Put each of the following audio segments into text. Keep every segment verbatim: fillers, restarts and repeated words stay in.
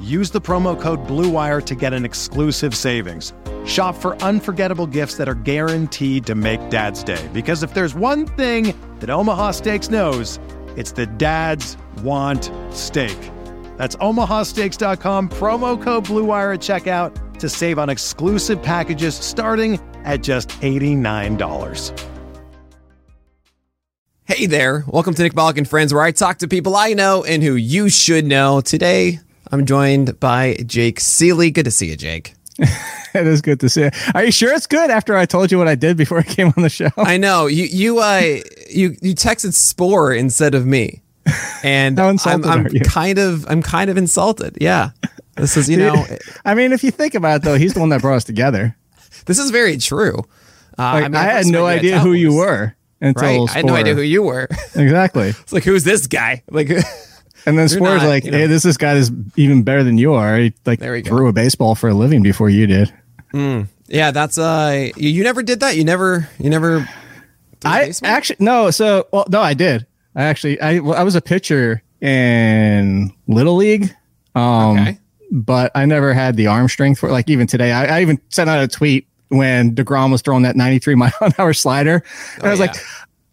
use the promo code BLUEWIRE to get an exclusive savings. Shop for unforgettable gifts that are guaranteed to make Dad's Day. Because if there's one thing that Omaha Steaks knows, it's that dads want steak. That's omaha steaks dot com, promo code BLUEWIRE at checkout to save on exclusive packages starting at just eighty-nine dollars. Hey there, welcome to Nick Bollock and Friends, where I talk to people I know and who you should know. Today, I'm joined by Jake Seeley. Good to see you, Jake. It is good to see you. Are you sure it's good after I told you what I did before I came on the show? I know. You you uh, you, you texted Spore instead of me. And How insulted I'm, I'm are you? kind of I'm kind of insulted. Yeah. This is, you know, I mean, if you think about it though, he's the one that brought us together. This is very true. Uh, like, I, mean, I had no idea who you were until right? Spore. I had no idea who you were. Exactly. It's like, who's this guy? Like And then Spore's like, you know, hey, this this guy is even better than you are. He like threw a baseball for a living before you did. Mm. Yeah, that's uh, you, you never did that. You never, you never. I actually no. So well, no, I did. I actually, I well, I was a pitcher in Little League, um, okay. but I never had the arm strength for like even today. I, I even sent out a tweet when DeGrom was throwing that ninety-three mile an hour slider, and oh, I was yeah. like,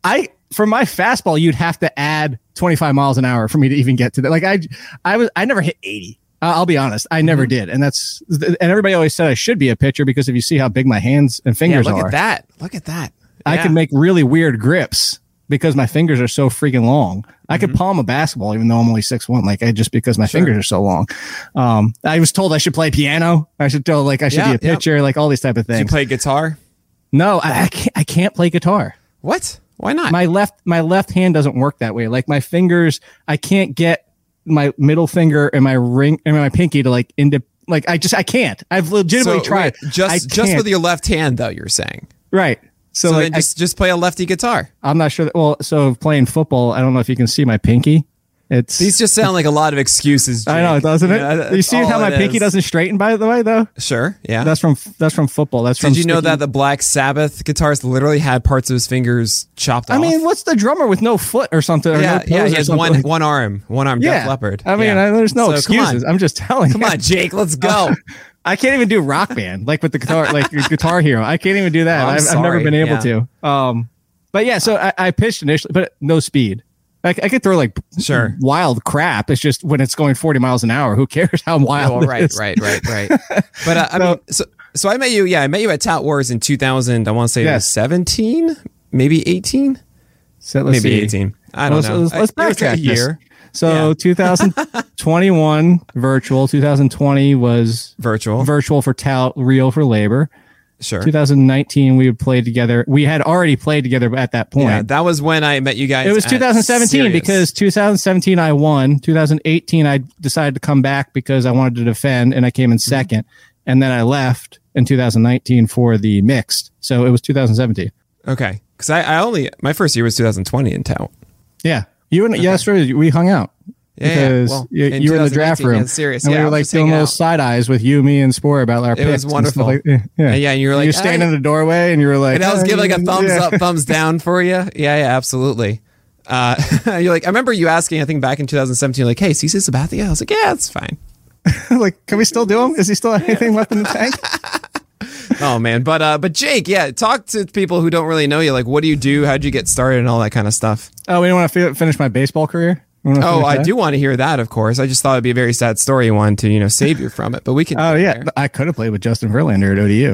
I. For my fastball, you'd have to add twenty-five miles an hour for me to even get to that. Like I, I was, I never hit eighty. Uh, I'll be honest. I never mm-hmm. did. And that's, and everybody always said I should be a pitcher because if you see how big my hands and fingers yeah, look are, look at that. Look at that. Yeah. I can make really weird grips because my fingers are so freaking long. I mm-hmm. could palm a basketball, even though I'm only six one, like I just, because my sure. fingers are so long. Um, I was told I should play piano. I should tell like, I should yeah, be a pitcher, yeah. like all these type of things. Did you play guitar? No, I, I can't, I can't play guitar. What? Why not? My left my left hand doesn't work that way. Like my fingers, I can't get my middle finger and my ring and my pinky to like into like I just I can't. I've legitimately so, tried. Wait, just just with your left hand though, you're saying. Right. So, so like, then just I, just play a lefty guitar. I'm not sure that well, so playing football, I don't know if you can see my pinky. It's These just sound like a lot of excuses, Jake. I know, doesn't it? Yeah, you see how my pinky is. doesn't straighten, by the way, though? Sure, yeah. That's from that's from football. That's Did from you sticky. know that the Black Sabbath guitarist literally had parts of his fingers chopped I off? I mean, what's the drummer with no foot or something? Or yeah, no yeah, he has one, like one arm, one arm yeah. Def Leppard. I mean, yeah. I, there's no so, excuses. I'm just telling come you. Come on, Jake, let's go. I can't even do Rock Band, like with the guitar, like Guitar Hero. I can't even do that. Oh, I've, I've never been able yeah. to. Um, But yeah, so I, I pitched initially, but no speed. I, I could throw like sure. wild crap. It's just when it's going forty miles an hour, who cares how wild? Oh, right, it is. right, right, right. But uh, so, I mean, so, so I met you. Yeah, I met you at Tout Wars in two thousand. I want to say yes. it was seventeen, maybe eighteen, so, maybe see. eighteen. I don't well, know. Let's, let's backtrack like a year. This. So yeah. two thousand twenty-one virtual. two thousand twenty was virtual. Virtual for Tout, real for labor. Sure. twenty nineteen, we would play together. We had already played together at that point. Yeah, that was when I met you guys. It was twenty seventeen Sirius. Because twenty seventeen I won. twenty eighteen I decided to come back because I wanted to defend and I came in second. Mm-hmm. And then I left in two thousand nineteen for the mixed. So it was two thousand seventeen. Okay. Because I, I only, my first year was two thousand twenty in Tout. Yeah. You and okay. yesterday, we hung out. Yeah, because yeah. Well, you, you were in the draft room. Yeah, serious. And yeah, we were like doing little side eyes with you, me, and Spore about our picks. It was wonderful. Like, yeah, yeah. And, yeah, and you were like, you're standing in the doorway, and you were like, and I was giving like a thumbs yeah. up, thumbs down for you. Yeah, yeah, absolutely. Uh, you're like, I remember you asking, I think back in two thousand seventeen, like, hey, C C Sabathia? I was like, yeah, it's fine. Like, can we still do him? Is he still anything left in the tank? Oh man, but uh, but Jake, yeah, talk to people who don't really know you. Like, what do you do? How'd you get started, and all that kind of stuff. Oh, we don't want to finish my baseball career. Oh, I that? do want to hear that, of course. I just thought it'd be a very sad story. You wanted to, you know, save you from it, but we can. Oh yeah, there. I could have played with Justin Verlander at O D U,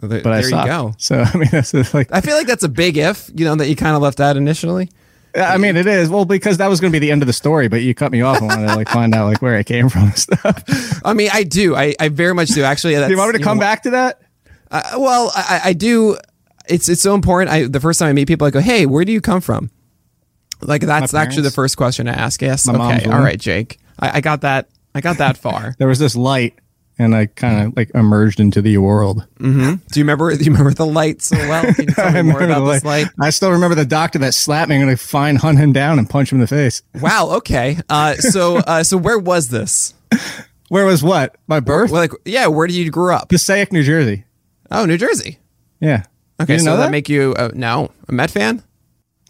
well, there, but there I stopped. You go. So I mean, that's like I feel like that's a big if, you know, that you kind of left out initially. I mean, it is. Well, because that was going to be the end of the story, but you cut me off and wanted to like find out like where it came from and stuff. I mean, I do. I, I very much do. Actually, that's, do you want me to come know, back to that? Uh, well, I, I do. It's it's so important. I the first time I meet people, I go, "Hey, where do you come from?" Like that's actually the first question I ask. Yes. My okay. All right, Jake. I, I got that. I got that far. There was this light, and I kind of like emerged into the world. Mm-hmm. Do you remember? Do you remember the light so well? Can you tell me more about this light? I still remember the doctor that slapped me. I'm gonna find, hunt him down, and punch him in the face. Wow. Okay. Uh. So. Uh. So where was this? Where was what? My birth? Where, like yeah. Where did you grow up? Passaic, New Jersey. Oh, New Jersey. Yeah. Okay. So that? that make you uh, no a Met fan?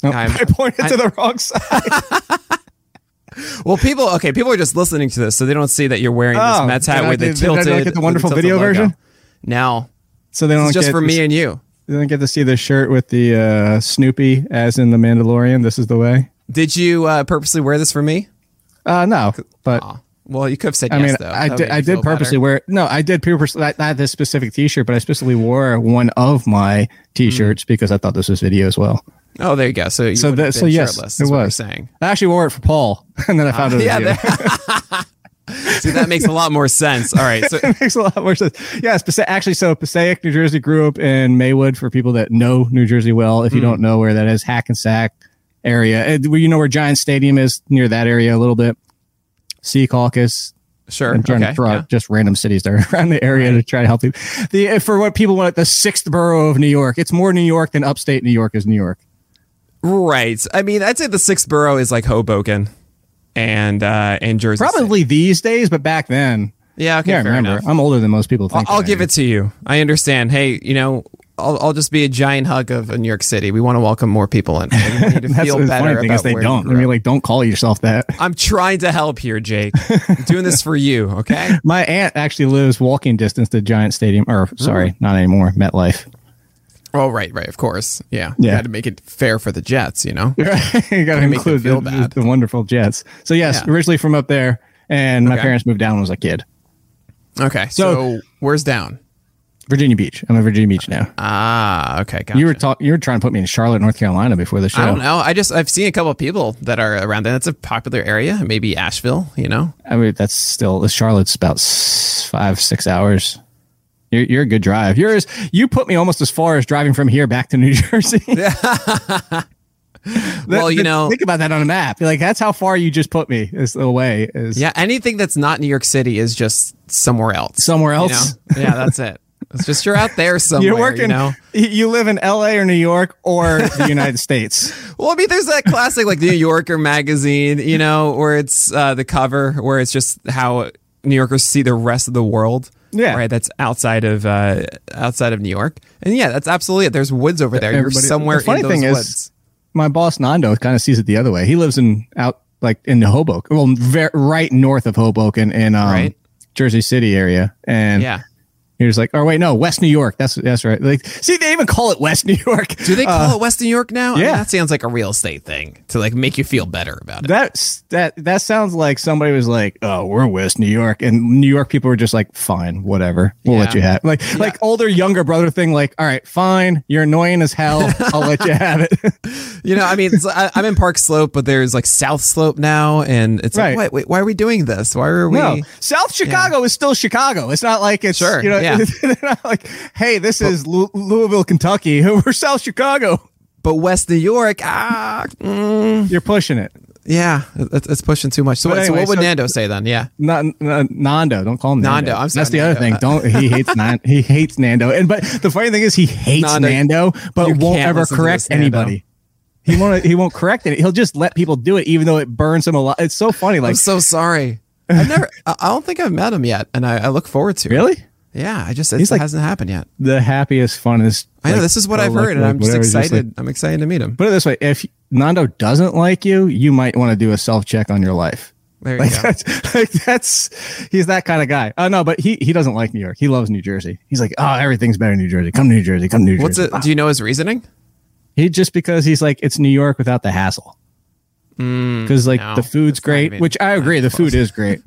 Nope. I'm, I pointed I'm, to the wrong side. Well, people, okay, people are just listening to this, so they don't see that you're wearing oh, this Mets hat with the tilted. Did I get the wonderful the video logo. version? No. So they don't it's just get for me this, and you. They don't get to see this shirt with the uh, Snoopy, as in The Mandalorian. This is the way. Did you uh, purposely wear this for me? Uh, no, but Aww. well, you could have said I yes. Mean, though. I that did. I did purposely better. wear. No, I did purposely not, not this specific T-shirt, but I specifically wore one of my T-shirts mm. because I thought this was video as well. Oh, there you go. So, you so, that, so yes, shirtless, it was saying. I actually wore it for Paul, and then I found uh, it. Yeah, that, see, that makes a lot more sense. All right, so it makes a lot more sense. Yes, yeah, actually, so Passaic, New Jersey, grew up in Maywood. For people that know New Jersey well, if you mm. don't know where that is, Hackensack area. It, you know where Giants Stadium is, near that area a little bit. Sea Caucus. Sure. I'm trying okay. to throw yeah. out just random cities there around the area right. to try to help people. The for what people want, the sixth borough of New York. It's more New York than upstate New York is New York. Right. I mean, I'd say the sixth borough is like Hoboken and uh, and Jersey. Probably State. These days, but back then. Yeah, okay, yeah, fair I remember. Enough. I'm older than most people think. I'll, I'll give it to you. I understand. Hey, you know, I'll I'll just be a giant hug of New York City. We want to welcome more people in. We need to feel better funny thing about is they where don't. I mean, like, don't call yourself that. I'm trying to help here, Jake. I'm doing this for you, okay? My aunt actually lives walking distance to Giants Stadium. Or, sorry, not anymore, MetLife. Oh, right, right, of course. Yeah. yeah. You got to make it fair for the Jets, you know? You got to include the, the, the wonderful Jets. So, yes, yeah. originally from up there, and my okay. parents moved down when I was a kid. Okay, so, so where's down? Virginia Beach. I'm in Virginia Beach now. Ah, okay, gotcha. You were, ta- you were trying to put me in Charlotte, North Carolina before the show. I don't know. I just, I've seen a couple of people that are around there. That's a popular area. Maybe Asheville, you know? I mean, that's still, Charlotte's about five, six hours. You're, you're a good drive. You're as, you put me almost as far as driving from here back to New Jersey. that, well, you that, know, think about that on a map. You're like, that's how far you just put me is the way. Is, yeah. Anything that's not New York City is just somewhere else. Somewhere else. You know? Yeah, that's it. It's just you're out there somewhere. You're working, you know? You live in L A or New York or the United States. Well, I mean, there's that classic like New Yorker magazine, you know, where it's uh, the cover where it's just how New Yorkers see the rest of the world. Yeah, right. That's outside of uh, outside of New York, and yeah, that's absolutely it. There's woods over there. Everybody, You're somewhere. The funny in those thing woods. is, my boss Nando kind of sees it the other way. He lives in out like in the Hoboken, well, ver- right north of Hoboken in um, right. Jersey City area, and yeah. He was like, oh, wait, no, West New York. That's that's right. Like, see, they even call it West New York. Do they call uh, it West New York now? Yeah. I mean, that sounds like a real estate thing to like make you feel better about it. That's that that sounds like somebody was like, oh, we're West New York. And New York people were just like, fine, whatever. We'll yeah. let you have it. Like, yeah. like older, younger brother thing. Like, all right, fine. You're annoying as hell. I'll let you have it. You know, I mean, it's, I, I'm in Park Slope, but there's like South Slope now. And it's right. like, wait, wait, why are we doing this? Why are we? No. South Chicago yeah. is still Chicago. It's not like it's, sure. you know, yeah. They're not like, hey, this is Louisville, Kentucky. We're South Chicago. But West New York, ah. Mm. You're pushing it. Yeah, it's pushing too much. So, anyway, so what would so Nando say then? Yeah. Not, not, Nando. Don't call him Nando. Nando. I'm sorry, That's the other thing. Don't he hates Nando. He hates Nando. And but the funny thing is he hates Nando, Nando but won't ever correct anybody. Nando. He won't he won't correct it. He'll just let people do it even though it burns him a lot. It's so funny. Like, I'm so sorry. I've never I don't think I've met him yet, and I, I look forward to it. Really? Yeah, I just, it like, hasn't happened yet. The happiest, funnest. I know, like, this is what I've heard, and I'm just excited. Just like, I'm excited to meet him. Put it this way, if Nando doesn't like you, you might want to do a self-check on your life. There you like, go. That's, like, that's, he's that kind of guy. Oh, no, but he, he doesn't like New York. He loves New Jersey. He's like, oh, everything's better in New Jersey. Come to New Jersey. Come to New Jersey. What's it, wow. Do you know his reasoning? He just because he's like, it's New York without the hassle. Because, mm, like, no, the food's great, which I agree, the food is great.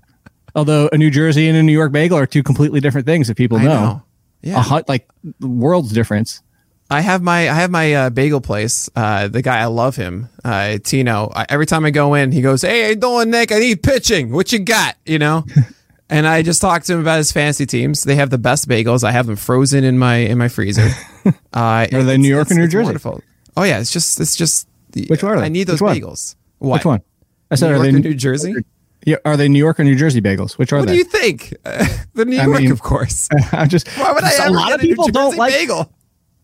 Although a New Jersey and a New York bagel are two completely different things that people know. know. Yeah. A hot, like world's difference. I have my I have my uh, bagel place. Uh, the guy, I love him, uh, Tino. I, every time I go in, he goes, "Hey, how you doing, Nick? I need pitching. What you got?" You know. And I just talked to him about his fantasy teams. They have the best bagels. I have them frozen in my in my freezer. Uh, are they New York or New Jersey? Wonderful. Oh yeah, it's just it's just. Which one are they? I need those bagels. What? Which one? I said, New York are they or New Jersey? Yeah, are they New York or New Jersey bagels? Which are what they? What do you think? Uh, the New I York, mean, of course. I just. Why would I? A ever lot get of people a New Jersey don't like bagel.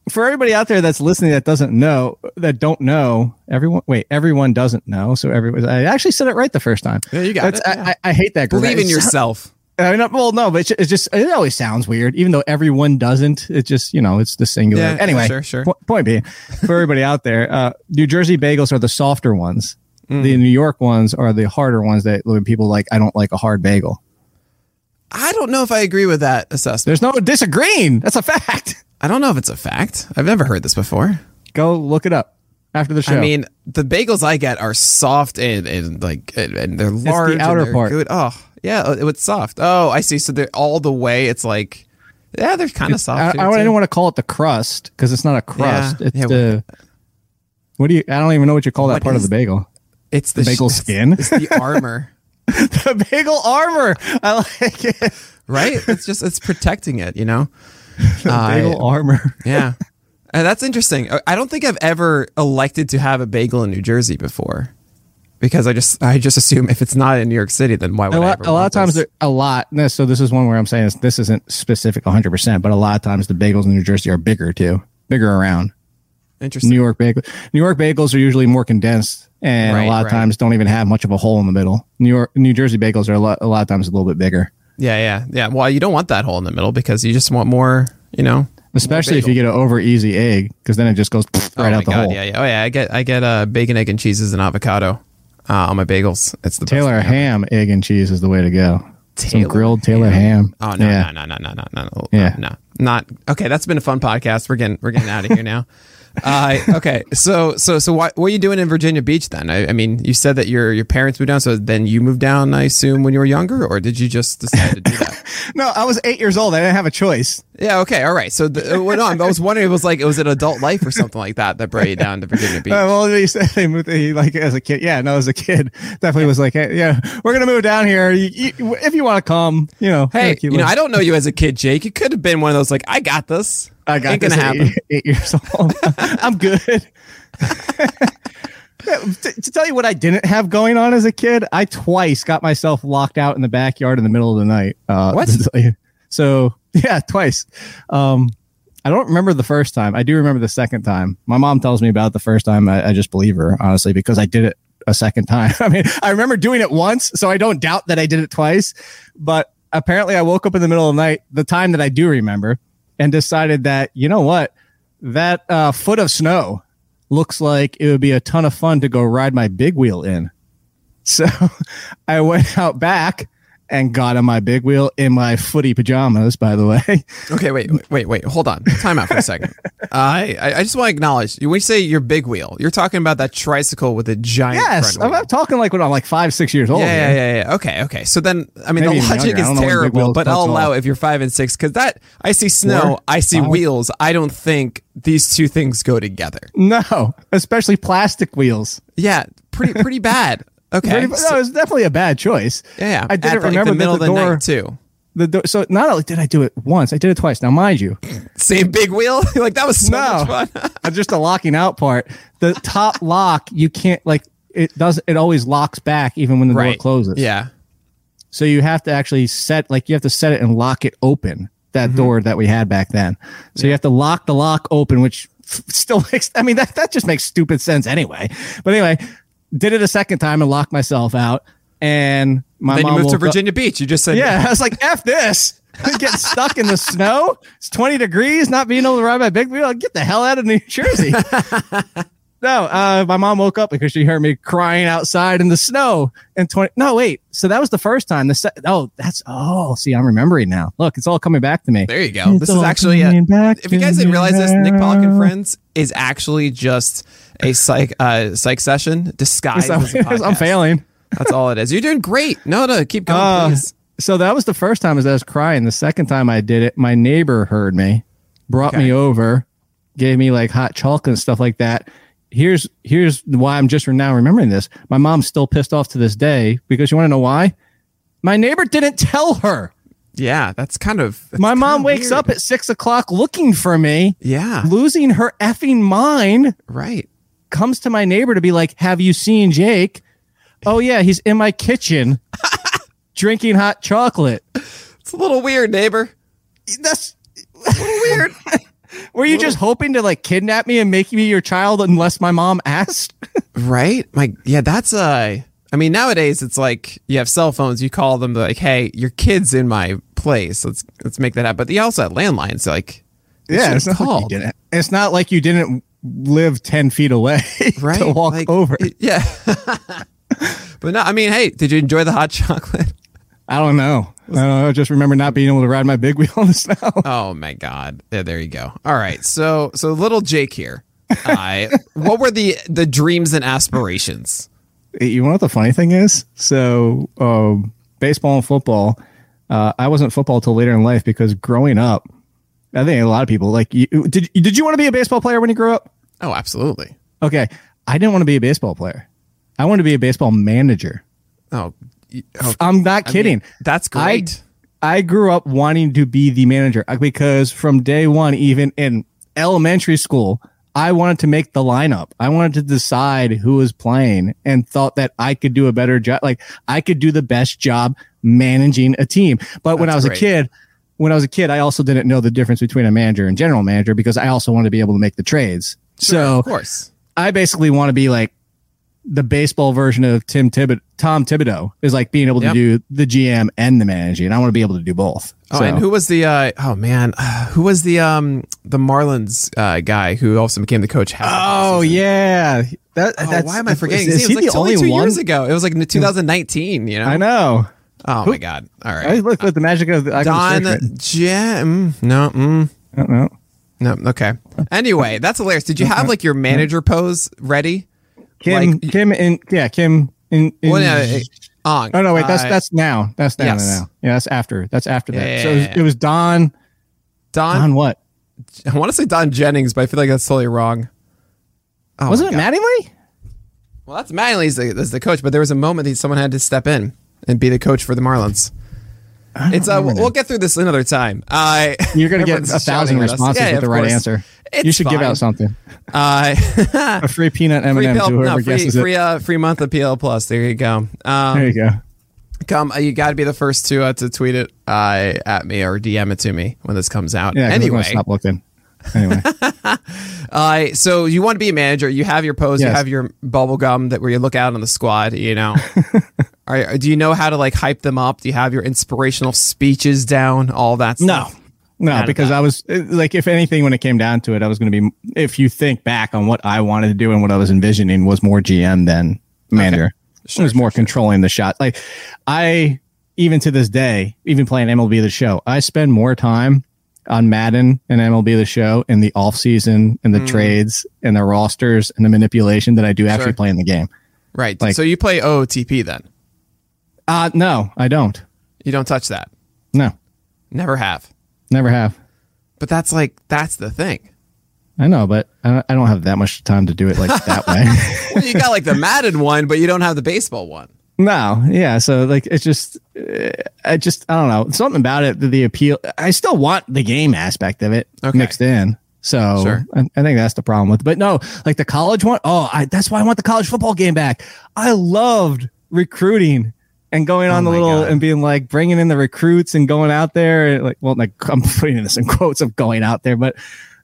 For everybody out there that's listening that doesn't know, that don't know, everyone, wait, everyone doesn't know. So everyone, I actually said it right the first time. Yeah, you got that's, it. Yeah. I, I hate that. Believe that in yourself. I mean, well, no, but it's just, it always sounds weird, even though everyone doesn't. It's just, you know, it's the singular. Yeah, anyway, sure, sure. Po- point being, for everybody out there, uh, New Jersey bagels are the softer ones. Mm. The New York ones are the harder ones that people like, I don't like a hard bagel. I don't know if I agree with that assessment. There's no disagreeing. That's a fact. I don't know if it's a fact. I've never heard this before. Go look it up after the show. I mean, the bagels I get are soft and, and like and, and they're large. It's the outer and part. Good. Oh, yeah, it, it's soft. Oh, I see. So they're all the way. It's like, yeah, they're kind of soft. I, I, I don't want to call it the crust because it's not a crust. Yeah, it's yeah, the what do you? I don't even know what you call that part is, of the bagel. It's the, the bagel skin. It's, it's the armor. The bagel armor. I like it. Right? It's just it's protecting it. You know. Bagel uh, armor. Yeah. And that's interesting. I don't think I've ever elected to have a bagel in New Jersey before because I just I just assume if it's not in New York City, then why would a lot, I ever A lot of times, a lot. So this is one where I'm saying this, this isn't specific one hundred percent, but a lot of times the bagels in New Jersey are bigger too, bigger around. Interesting. New York bagel. New York bagels are usually more condensed and right, a lot of right. times don't even have much of a hole in the middle. New York, New Jersey bagels are a lot, a lot of times a little bit bigger. Yeah, yeah, yeah. Well, you don't want that hole in the middle because you just want more, you know. Especially if you get an over easy egg, because then it just goes right oh out the God, hole. Yeah, yeah. Oh yeah, I get I get uh, bacon, egg, and cheeses and avocado uh, on my bagels. It's the Taylor best ham, ever. Egg, and cheese is the way to go. Taylor Some grilled Taylor ham. ham. Oh no, yeah. no, no, no, no, no, no, yeah. no, not okay. That's been a fun podcast. We're getting we're getting out of here now. uh, okay, so so so what what are you doing in Virginia Beach then? I, I mean, you said that your your parents moved down, so then you moved down, I assume, when you were younger, or did you just decide to do that? No, I was eight years old. I didn't have a choice. Yeah. Okay. All right. So the, well, no, I was wondering, it was like it was an adult life or something like that that brought you down to Virginia Beach. Uh, well, they said they moved he, like as a kid. Yeah. No, as a kid, definitely yeah. was like, hey, yeah, we're gonna move down here you, you, if you want to come. You know. Hey, you know, I don't know you as a kid, Jake. You could have been one of those like, I got this. I got Ain't this. Gonna happen. Eight, eight years old. I'm good. To, to tell you what I didn't have going on as a kid, I twice got myself locked out in the backyard in the middle of the night. Uh, what? So, yeah, twice. Um, I don't remember the first time. I do remember the second time. My mom tells me about the first time. I, I just believe her, honestly, because I did it a second time. I mean, I remember doing it once, so I don't doubt that I did it twice. But apparently I woke up in the middle of the night, the time that I do remember, and decided that, you know what, that uh, foot of snow looks like it would be a ton of fun to go ride my big wheel in. So I went out back and got on my big wheel in my footy pajamas, by the way. Okay, wait, wait, wait. Hold on. Time out for a second. uh, I I just want to acknowledge, when you say your big wheel, you're talking about that tricycle with a giant yes, front wheel. I'm talking like when I'm like five, six years old. Yeah, yeah, yeah, yeah. Okay, okay. So then, I mean, Maybe the logic younger. is terrible, but I'll allow it if you're five and six, because that, I see snow, Four, I see five. wheels. I don't think these two things go together. No, especially plastic wheels. Yeah, pretty pretty bad. Okay, no, so, it was definitely a bad choice. Yeah, I didn't at, like, remember the middle the of the door, night too. The door, so not only did I do it once, I did it twice. Now, mind you, same big wheel. Like that was so no, much fun. Just the locking out part. The top lock, you can't like it does. It always locks back even when the right. door closes. Yeah. So you have to actually set like you have to set it and lock it open. That mm-hmm. door that we had back then. So yeah. you have to lock the lock open, which still makes. I mean that that just makes stupid sense anyway. But anyway. Did it a second time and locked myself out. And my then mom you moved to Virginia up. Beach. You just said, yeah, I was like, F this. Getting stuck in the snow. It's twenty degrees, not being able to ride my big wheel. Get the hell out of New Jersey. no, uh, my mom woke up because she heard me crying outside in the snow. And twenty No, wait. So that was the first time. The se- Oh, that's. Oh, see, I'm remembering now. Look, it's all coming back to me. There you go. It's this is actually. A, if you guys didn't realize this, Nick Bollock and Friends is actually just. A psych uh, psych session disguised as a podcast. I'm failing. That's all it is. You're doing great. No, no, keep going, uh, please. So that was the first time as I was crying. The second time I did it, my neighbor heard me, brought okay. me over, gave me like hot chalk and stuff like that. Here's here's why I'm just now remembering this. My mom's still pissed off to this day because you want to know why? My neighbor didn't tell her. Yeah, that's kind of... That's my mom wakes weird. up at six o'clock looking for me. Yeah. Losing her effing mind. Right. Comes to my neighbor to be like, have you seen Jake? Oh, yeah, he's in my kitchen drinking hot chocolate. It's a little weird, neighbor. That's a little weird. Were you just hoping to like kidnap me and make me your child unless my mom asked? Right? Like, yeah, that's a... I mean, nowadays it's like you have cell phones. You call them like, "Hey, your kid's in my place. Let's let's make that happen." But you also have landlines. So like, yeah, it's not like you didn't. It's not like you didn't live ten feet away, right? To walk like, over. It, yeah. But no, I mean, hey, did you enjoy the hot chocolate? I don't know. I don't know. I just remember not being able to ride my big wheel in the snow. Oh my God! Yeah, there you go. All right, so so little Jake here. Uh, what were the the dreams and aspirations? You know what the funny thing is? So um, baseball and football, uh, I wasn't football till later in life because growing up, I think a lot of people like, you, did, did you want to be a baseball player when you grew up? Oh, absolutely. Okay. I didn't want to be a baseball player. I wanted to be a baseball manager. Oh, okay. I'm not kidding. I mean, that's great. I, I grew up wanting to be the manager because from day one, even in elementary school, I wanted to make the lineup. I wanted to decide who was playing and thought that I could do a better job. Like I could do the best job managing a team. But That's when I was great. a kid, when I was a kid, I also didn't know the difference between a manager and general manager because I also wanted to be able to make the trades. Sure, so of course, I basically want to be like the baseball version of Tim Thibodeau. Tom Thibodeau is like being able yep. to do the G M and the managing. I want to be able to do both. Oh, so. And who was the uh, oh man, who was the um the Marlins uh, guy who also became the coach? Oh yeah, that. Oh, that's, why am I forgetting? Is, is he was he like the only two one? years ago? It was like in twenty nineteen. You know, I know. Oh who, my God! All right, I look with the magic of the Don Jim. No, mm. I don't know. No, okay. Anyway, that's hilarious. Did you have like your manager pose ready? Kim, like, Kim, and yeah, Kim. In, in well, yeah, on. Oh no! Wait, that's uh, that's now. That's now. Yes. now. Yeah, that's after. That's after that. Yeah. So it was, it was Don. Don. Don what? I want to say Don Jennings, but I feel like that's totally wrong. Oh, wasn't it God. Mattingly? Well, that's Mattingly's the, that's the coach, but there was a moment that someone had to step in and be the coach for the Marlins. It's uh, we'll that. get through this another time. Uh, You're gonna get a thousand responses yeah, with the right course. answer. It's you should fine. give out something. Uh, a free peanut M and M to whoever no, free, guesses free, it. Uh, free month of P L Plus. There you go. Um, there you go. Come, you got to be the first to uh, to tweet it uh, at me or D M it to me when this comes out. Yeah, anyway, stop looking. Anyway, uh, so you want to be a manager? You have your pose. Yes. You have your bubble gum that where you look out on the squad. You know, are, do you know how to like hype them up? Do you have your inspirational speeches down? All that stuff? No. No, because I was like, if anything, when it came down to it, I was going to be, if you think back on what I wanted to do and what I was envisioning was more G M than manager. Okay. Sure, it was sure, more sure. controlling the shot. Like I, even to this day, even playing M L B the Show, I spend more time on Madden and M L B the Show in the off season and the mm. trades and the rosters and the manipulation that I do actually sure. play in the game. Right. Like, so you play O O T P then? Uh, no, I don't. You don't touch that? No. Never have. Never have. But that's like, that's the thing. I know, but I don't have that much time to do it like that way. Well, you got like the Madden one, but you don't have the baseball one. No. Yeah. So like, it's just, I just, I don't know. Something about it, the appeal. I still want the game aspect of it okay. mixed in. So sure. I, I think that's the problem with it. But no, like the college one. Oh, I, that's why I want the college football game back. I loved recruiting. And going on oh the little God. and being like bringing in the recruits and going out there and like, well, like I'm putting this in quotes of going out there, but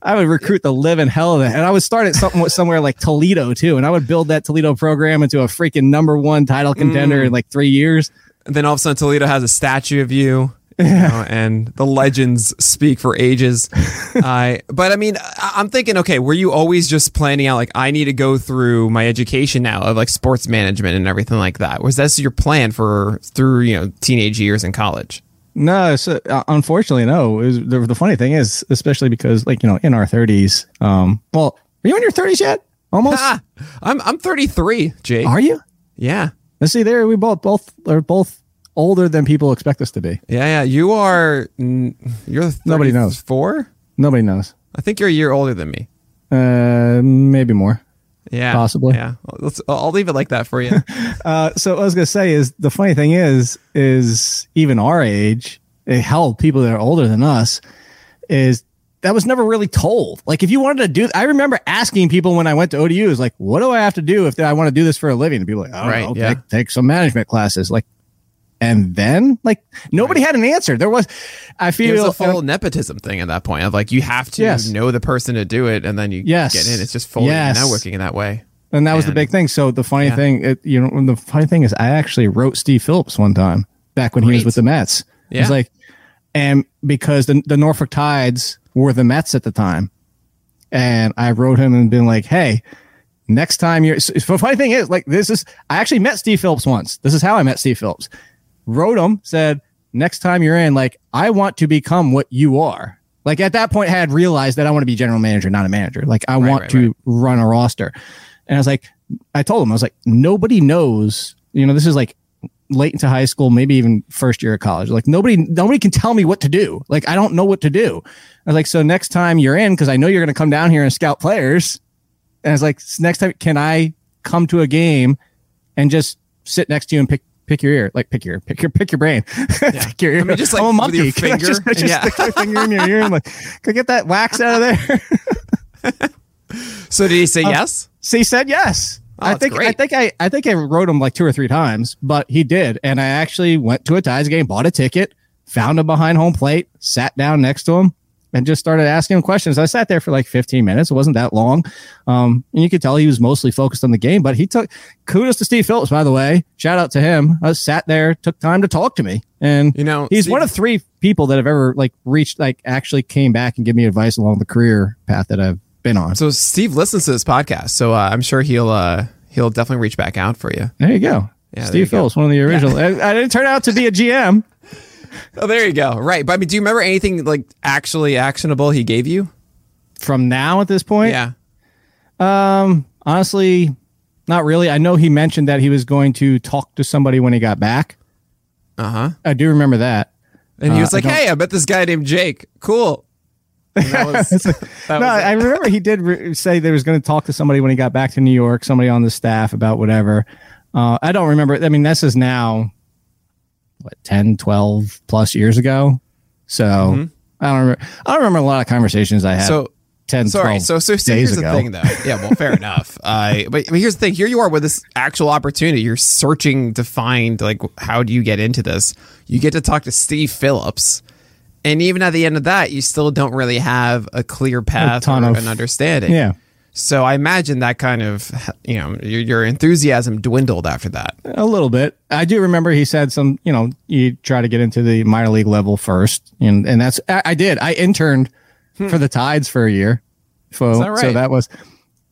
I would recruit the living hell of it. And I would start at something somewhere like Toledo too. And I would build that Toledo program into a freaking number one title contender mm. in like three years. And then all of a sudden Toledo has a statue of you, you know, and the legends speak for ages. I, uh, but I mean, I'm thinking, okay, were you always just planning out like, I need to go through my education now of like sports management and everything like that? Was that your plan for through, you know, teenage years in college? No, so uh, unfortunately, no. It was, the, the funny thing is, especially because like, you know, in our thirties, um, well, are you in your thirties yet? Almost. Ah, I'm, I'm thirty-three, Jake. Are you? Yeah. Let's see there. We both, both are both. Older than people expect us to be. Yeah, yeah. You are. You're thirty-four? Nobody knows. Four. Nobody knows. I think you're a year older than me. Uh, maybe more. Yeah, possibly. Yeah, Let's, I'll leave it like that for you. uh, so what I was gonna say is the funny thing is, is even our age, hell, people that are older than us, is that was never really told. Like if you wanted to do, I remember asking people when I went to O D U, is like, what do I have to do if I want to do this for a living? And people were like, I don't right, know, yeah. take, take some management classes, like. And then, like, nobody right. had an answer. There was, I feel, it was a full um, nepotism thing at that point of like, you have to yes. know the person to do it, and then you yes. get in. It's just fully yes. networking in that way. And that and, was the big thing. So the funny yeah. thing, it, you know, the funny thing is, I actually wrote Steve Phillips one time back when Great. he was with the Mets. Yeah. It was like, and because the the Norfolk Tides were the Mets at the time, and I wrote him and been like, hey. Next time you're, so funny thing is, like, this is, I actually met Steve Phillips once. This is how I met Steve Phillips. Wrote him, said, next time you're in, like, I want to become what you are. Like, at that point, I had realized that I want to be general manager, not a manager. Like, I right, want right, to right. run a roster. And I was like, I told him, I was like, nobody knows, you know, this is like late into high school, maybe even first year of college. Like, nobody, nobody can tell me what to do. Like, I don't know what to do. I was like, so next time you're in, because I know you're going to come down here and scout players. And I was like, next time, can I come to a game and just sit next to you and pick pick your ear, like pick your pick your pick your brain, yeah. pick your ear. I mean, just like I'm a monkey. With your finger. Can I just, I just yeah. stick my finger in your ear and like, can I get that wax out of there? So did he say um, yes? So he said yes. Oh, I think great. I think I I think I wrote him like two or three times, but he did. And I actually went to a Tides game, bought a ticket, found him behind home plate, sat down next to him. And just started asking him questions. I sat there for like fifteen minutes. It wasn't that long. Um, and you could tell he was mostly focused on the game, but he took kudos to Steve Phillips, by the way. Shout out to him. I sat there, took time to talk to me. And, you know, he's Steve, one of three people that have ever like reached, like actually came back and give me advice along the career path that I've been on. So Steve listens to this podcast. So uh, I'm sure he'll, uh, he'll definitely reach back out for you. There you go. Yeah, Steve Phillips, go. one of the original. Yeah. I, I didn't turn out to be a G M. Oh, there you go. Right. But I mean, do you remember anything like actually actionable he gave you from now at this point? Yeah. Um, honestly, not really. I know he mentioned that he was going to talk to somebody when he got back. Uh-huh. I do remember that. And he was uh, like, I hey, I met this guy named Jake. Cool. And that was, that no, was I remember he did re- say they was going to talk to somebody when he got back to New York, somebody on the staff about whatever. Uh, I don't remember. I mean, this is now. What, ten, twelve plus years ago? So mm-hmm. I don't remember. I don't remember a lot of conversations I had. So ten, sorry. So, so so here's ago. the thing, though. Yeah, well, fair enough. Uh, but I mean, here's the thing. Here you are with this actual opportunity. You're searching to find like, how do you get into this? You get to talk to Steve Phillips, and even at the end of that, you still don't really have a clear path a or of, an understanding. Yeah. So I imagine that kind of, you know, your, your enthusiasm dwindled after that. A little bit. I do remember he said some, you know, you try to get into the minor league level first. And and that's, I, I did. I interned hmm. for the Tides for a year. So, Is that right? so that was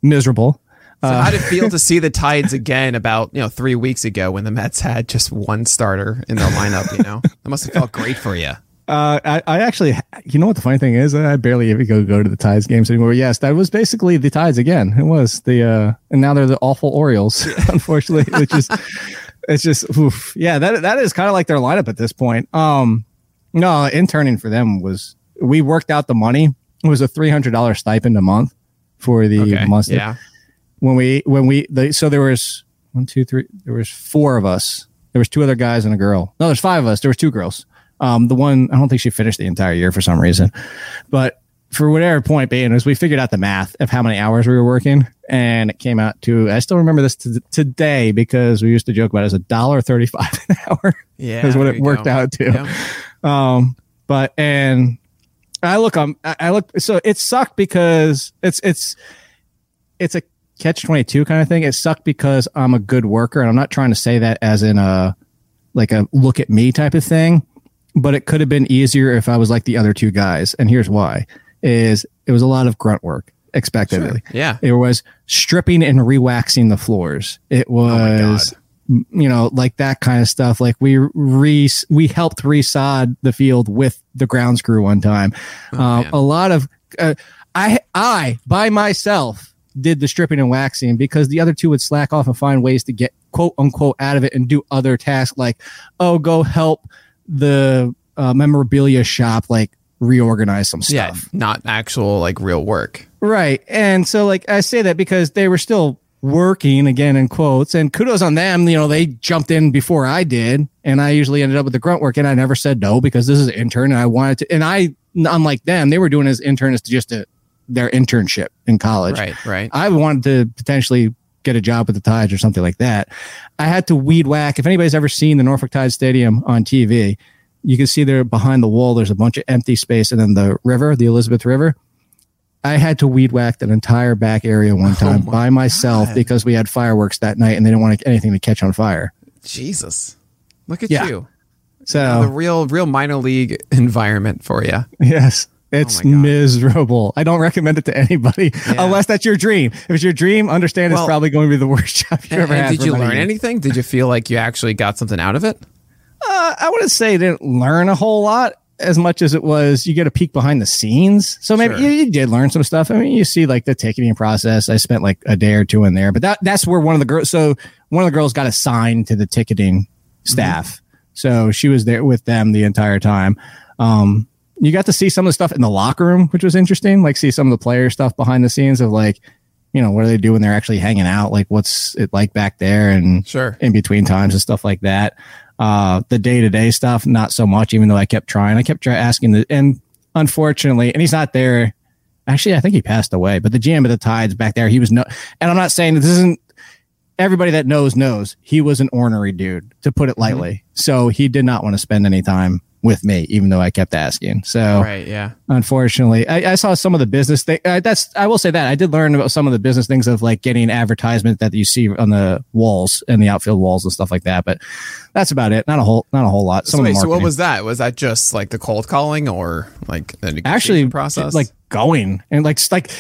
miserable. So uh, how did it feel to see the Tides again about, you know, three weeks ago when the Mets had just one starter in their lineup, you know? That must have felt great for you. Uh, I, I actually, you know what the funny thing is? I barely ever go, go to the Tides games anymore. Yes, that was basically the Tides again. It was the, uh, and now they're the awful Orioles, unfortunately, which is, it's just, oof. yeah, that, that is kind of like their lineup at this point. Um, no, interning for them was, we worked out the money. It was a three hundred dollars stipend a month for the okay, month. Yeah. When we, when we, the, so there was one, two, three, there was four of us. There was two other guys and a girl. No, there's five of us. There was two girls. Um, the one, I don't think she finished the entire year for some reason, but for whatever point being is we figured out the math of how many hours we were working, and it came out to, I still remember this t- today because we used to joke about it as one dollar thirty-five an hour. Yeah. Is what it worked go. out to. Yeah. Um, but, and I look, um, I, I look, so it sucked because it's, it's, it's a catch twenty-two kind of thing. It sucked because I'm a good worker, and I'm not trying to say that as in a, like a look at me type of thing. But it could have been easier if I was like the other two guys. And here's why is it was a lot of grunt work expectedly. Sure. Yeah. It was stripping and re-waxing the floors. It was, oh you know, like that kind of stuff. Like we re we helped resod the field with the grounds crew one time. Oh, um, a lot of uh, I, I by myself did the stripping and waxing because the other two would slack off and find ways to get quote unquote out of it and do other tasks like, oh, go help the uh, memorabilia shop like reorganize some stuff. Yeah, not actual like real work. Right. And so, like, I say that because they were still working, again, in quotes, and kudos on them. You know, they jumped in before I did, and I usually ended up with the grunt work, and I never said no because this is an intern, and I wanted to. And I, unlike them, they were doing it as interns to just a, their internship in college. Right, right. I wanted to potentially get a job with the Tides or something like that. I had to weed whack. If anybody's ever seen the Norfolk Tides Stadium on T V, you can see there behind the wall, there's a bunch of empty space, and then the river, the Elizabeth River. I had to weed whack that entire back area one time oh my by myself God. because we had fireworks that night and they didn't want anything to catch on fire. Jesus. Look at yeah. you. So you know, the real, real minor league environment for you. Yes. It's oh miserable. I don't recommend it to anybody yeah. unless that's your dream. If it's your dream, understand well, it's probably going to be the worst job you've and, ever and had. Did you learn years. anything? Did you feel like you actually got something out of it? Uh, I wouldn't say I didn't learn a whole lot. As much as it was, you get a peek behind the scenes. So maybe sure. you, you did learn some stuff. I mean, you see like the ticketing process. I spent like a day or two in there, but that that's where one of the girls. So one of the girls got assigned to the ticketing staff. Mm-hmm. So she was there with them the entire time. Um, you got to see some of the stuff in the locker room, which was interesting. Like see some of the player stuff behind the scenes of like, you know, what do they do when they're actually hanging out? Like what's it like back there and sure. in between times and stuff like that. Uh, the day-to-day stuff, not so much, even though I kept trying. I kept try- asking. The, and unfortunately, and he's not there. Actually, I think he passed away. But the G M of the Tides back there, he was no... And I'm not saying that this isn't... Everybody that knows knows. He was an ornery dude, to put it lightly. Mm-hmm. So he did not want to spend any time with me, even though I kept asking. So, right, yeah. unfortunately, I, I saw some of the business thing. Uh, that's, I will say that I did learn about some of the business things of like getting advertisement that you see on the walls and the outfield walls and stuff like that. But that's about it. Not a whole, not a whole lot. Some so, wait, so what was that? Was that just like the cold calling or like the actually process? Like going and like like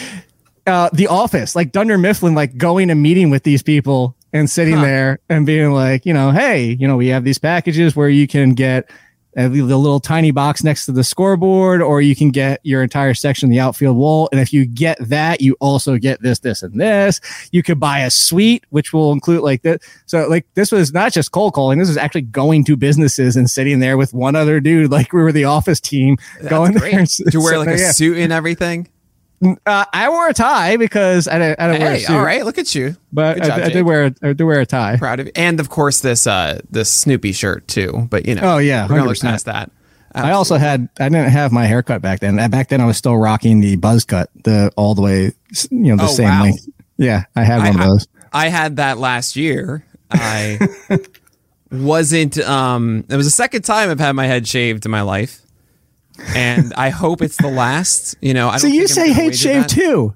uh, the office, like Dunder Mifflin, like going and meeting with these people and sitting huh. there and being like, you know, hey, you know, we have these packages where you can get the little tiny box next to the scoreboard, or you can get your entire section of the outfield wall. And if you get that, you also get this, this, and this. You could buy a suite, which will include like that. So like this was not just cold calling. This was actually going to businesses and sitting there with one other dude. Like we were the office team That's going great. there. And, Did you wear like a yeah. suit and everything? Uh, I wore a tie because I didn't, I didn't hey, wear a suit. All right, look at you. But job, I, I did wear a, I did wear a tie. Proud of you. And of course this uh, this Snoopy shirt too. But you know, oh yeah, we're gonna look past that. Absolutely. I also had I didn't have my haircut back then. Back then I was still rocking the buzz cut, the all the way, you know, the oh, same wow. length. Yeah, I had I, one of those. I, I had that last year. I wasn't. Um, it was the second time I've had my head shaved in my life. And I hope it's the last, you know. I don't so you say hate shave too.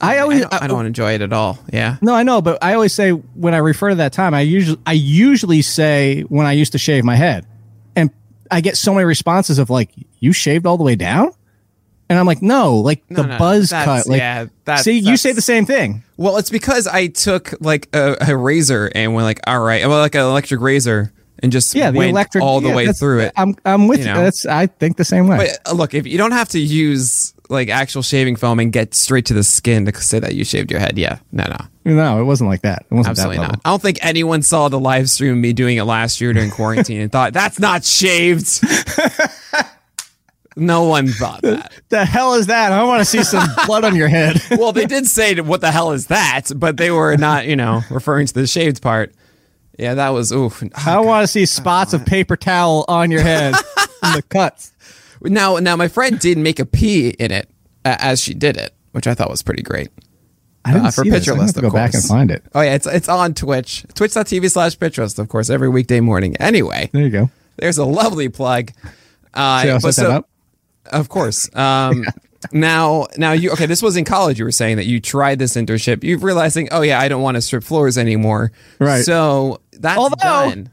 I, I mean, always I don't, I don't enjoy it at all. Yeah. No, I know, but I always say when I refer to that time, I usually I usually say when I used to shave my head, and I get so many responses of like, "You shaved all the way down," and I'm like, "No, like no, the no, buzz cut." Like, yeah, that's, see, that's, you say the same thing. Well, it's because I took like a, a razor and went like, "All right," well, like an electric razor. And just yeah, went the electric, all the yeah, way through it. I'm I'm with you. you. Know? That's I think the same way. But look, if you don't have to use like actual shaving foam and get straight to the skin to say that you shaved your head, yeah, no, no, no, it wasn't like that. It wasn't Absolutely that not. I don't think anyone saw the live stream of me doing it last year during quarantine and thought that's not shaved. No one thought that. The hell is that? I want to see some blood on your head. Well, they did say what the hell is that, but they were not, you know, referring to the shaved part. Yeah, that was oof. I don't want to see spots of paper towel on your head from the cuts. Now, now my friend did make a pee in it uh, as she did it, which I thought was pretty great. I didn't uh, see for this. Picture list, of course. Go back and find it. Oh yeah, it's it's on Twitch, twitch dot t v slash Pitch List, of course, every weekday morning. Anyway, there you go. There's a lovely plug. Uh, Should I set so, that up? Of course. Um, yeah. Now, now you okay? This was in college. You were saying that you tried this internship. You're realizing, oh yeah, I don't want to strip floors anymore. Right. So that's Although, done.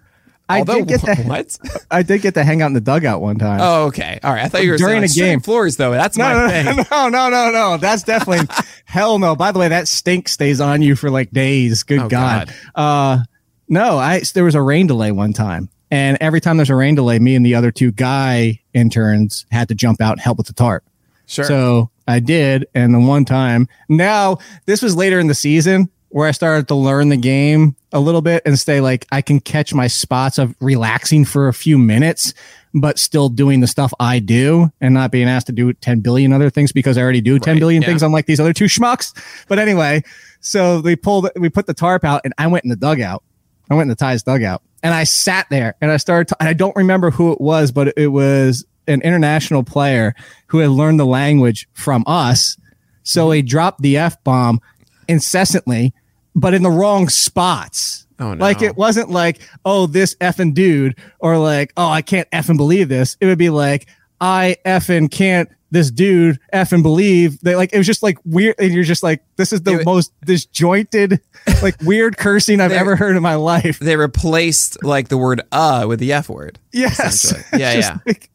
I Although, did get the what? I did get to hang out in the dugout one time. Oh, okay. All right. I thought you were during saying, like, a game floors though. That's no, my no, thing. No, no, no, no. That's definitely hell no. By the way, that stink stays on you for like days. Good oh, God. God. Uh, no, I there was a rain delay one time, and every time there's a rain delay, me and the other two guy interns had to jump out and help with the tarp. Sure. So I did. And the one time now, this was later in the season. where I started to learn the game a little bit and stay like, I can catch my spots of relaxing for a few minutes, but still doing the stuff I do and not being asked to do ten billion other things because I already do ten right, billion yeah. things. Unlike these other two schmucks. But anyway, so we pulled, we put the tarp out and I went in the dugout. I went in the Tides dugout and I sat there and I started, to, and I don't remember who it was, but it was an international player who had learned the language from us. So he dropped the F bomb incessantly, but in the wrong spots. Oh, no. Like, it wasn't like, oh, this effing dude, or like, oh, I can't effing believe this. It would be like, I effing can't this dude effing believe. They, like, it was just like weird. And you're just like, this is the it, most disjointed, like weird cursing I've ever heard in my life. They replaced like the word uh with the F word. Yes. Yeah. Yeah. Like,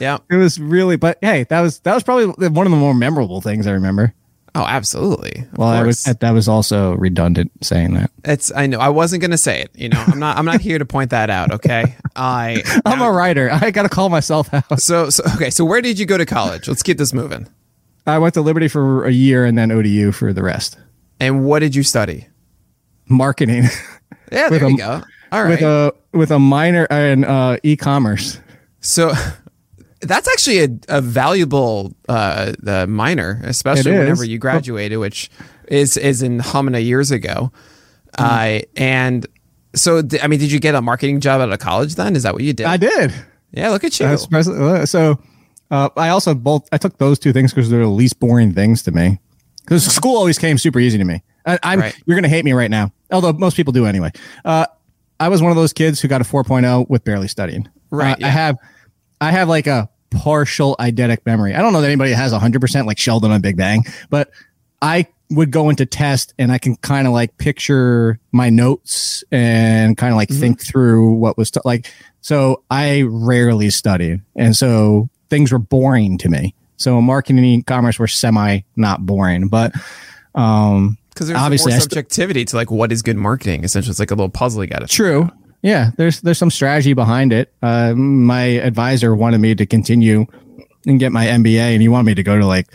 yeah. It was really, but hey, that was, that was probably one of the more memorable things I remember. Oh, absolutely. Well, I was, that was also redundant saying that. It's, I know. I wasn't going to say it. You know, I'm not, I'm not here to point that out. Okay. I, I'm now, a writer. I got to call myself out. So, so, okay. So where did you go to college? Let's keep this moving. I went to Liberty for a year and then O D U for the rest. And what did you study? Marketing. Yeah, there you a, go. All right. With a, with a minor in uh, e-commerce. So... That's actually a, a valuable uh, uh, minor, especially whenever you graduated, which is is in how many years ago. Mm. Uh, and so, th- I mean, did you get a marketing job out of college then? Is that what you did? I did. Yeah, look at you. Uh, so uh, I also both I took those two things because they're the least boring things to me. Because school always came super easy to me. I, I'm right. You're going to hate me right now, although most people do anyway. Uh, I was one of those kids who got a four point oh with barely studying. Right. Uh, yeah. I have. I have like a partial eidetic memory. I don't know that anybody has one hundred percent like Sheldon on Big Bang, but I would go into test and I can kind of like picture my notes and kind of like mm-hmm. think through what was t- like. So I rarely studied. And so things were boring to me. So marketing and e-commerce were semi not boring, but um, because there's obviously more subjectivity st- to like what is good marketing. Essentially, it's like a little puzzle you got to figure out. True. Yeah, there's there's some strategy behind it. Uh, my advisor wanted me to continue and get my M B A, and he wanted me to go to like,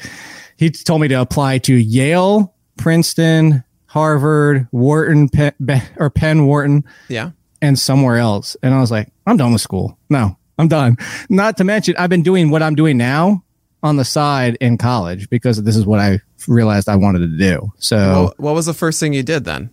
he told me to apply to Yale, Princeton, Harvard, Wharton, Penn, or Penn Wharton, yeah, and somewhere else. And I was like, I'm done with school. No, I'm done. Not to mention, I've been doing what I'm doing now on the side in college because this is what I realized I wanted to do. So, well, what was the first thing you did then?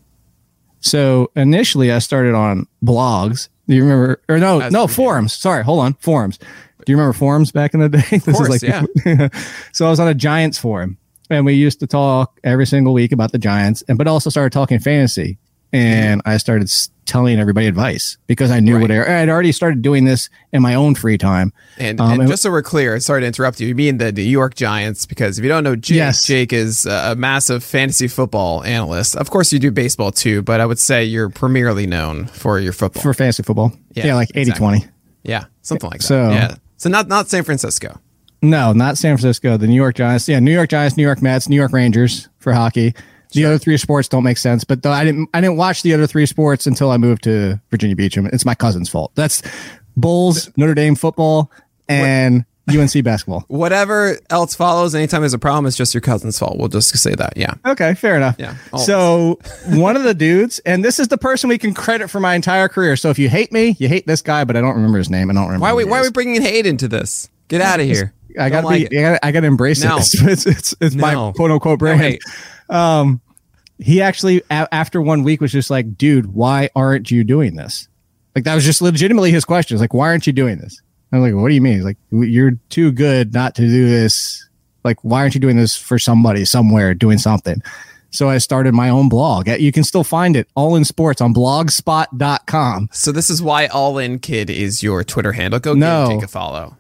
So initially I started on blogs. Do you remember? Or no, no, forums. Sorry. Hold on. Forums. Do you remember forums back in the day? This of course, is like, yeah. So I was on a Giants forum and we used to talk every single week about the Giants and, but also started talking fantasy. And I started telling everybody advice because I knew right. what I, I'd already started doing this in my own free time. And, um, and just so we're clear, sorry to interrupt you. You mean the New York Giants? Because if you don't know Jake, yes. Jake is a massive fantasy football analyst. Of course, you do baseball too, but I would say you're primarily known for your football. For fantasy football. Yeah, yeah like eighty twenty. Exactly. Yeah, something like that. So, yeah. so not, not San Francisco. No, not San Francisco. The New York Giants. Yeah, New York Giants, New York Mets, New York Rangers for hockey. The sure. other three sports don't make sense, but I didn't. I didn't watch the other three sports until I moved to Virginia Beach. It's my cousin's fault. That's Bulls, Notre Dame football, and what? U N C basketball. Whatever else follows, anytime there's a problem, it's just your cousin's fault. We'll just say that. Yeah. Okay. Fair enough. Yeah. Always. So one of the dudes, and this is the person we can credit for my entire career. So if you hate me, you hate this guy, but I don't remember his name. I don't remember. Why are we? Why are we bringing hate into this? Get out of here. I gotta like be. It. I gotta embrace no. it. It's it's, it's, it's no. my quote unquote brand. No, hey. Um, he actually, a- after one week, was just like, dude, why aren't you doing this? Like, that was just legitimately his question. Like, why aren't you doing this? And I'm like, what do you mean? He's like, you're too good not to do this. Like, why aren't you doing this for somebody somewhere doing something? So I started my own blog. You can still find it, All In Sports, on blogspot dot com. So this is why All In Kid is your Twitter handle. Go no. give, take a follow.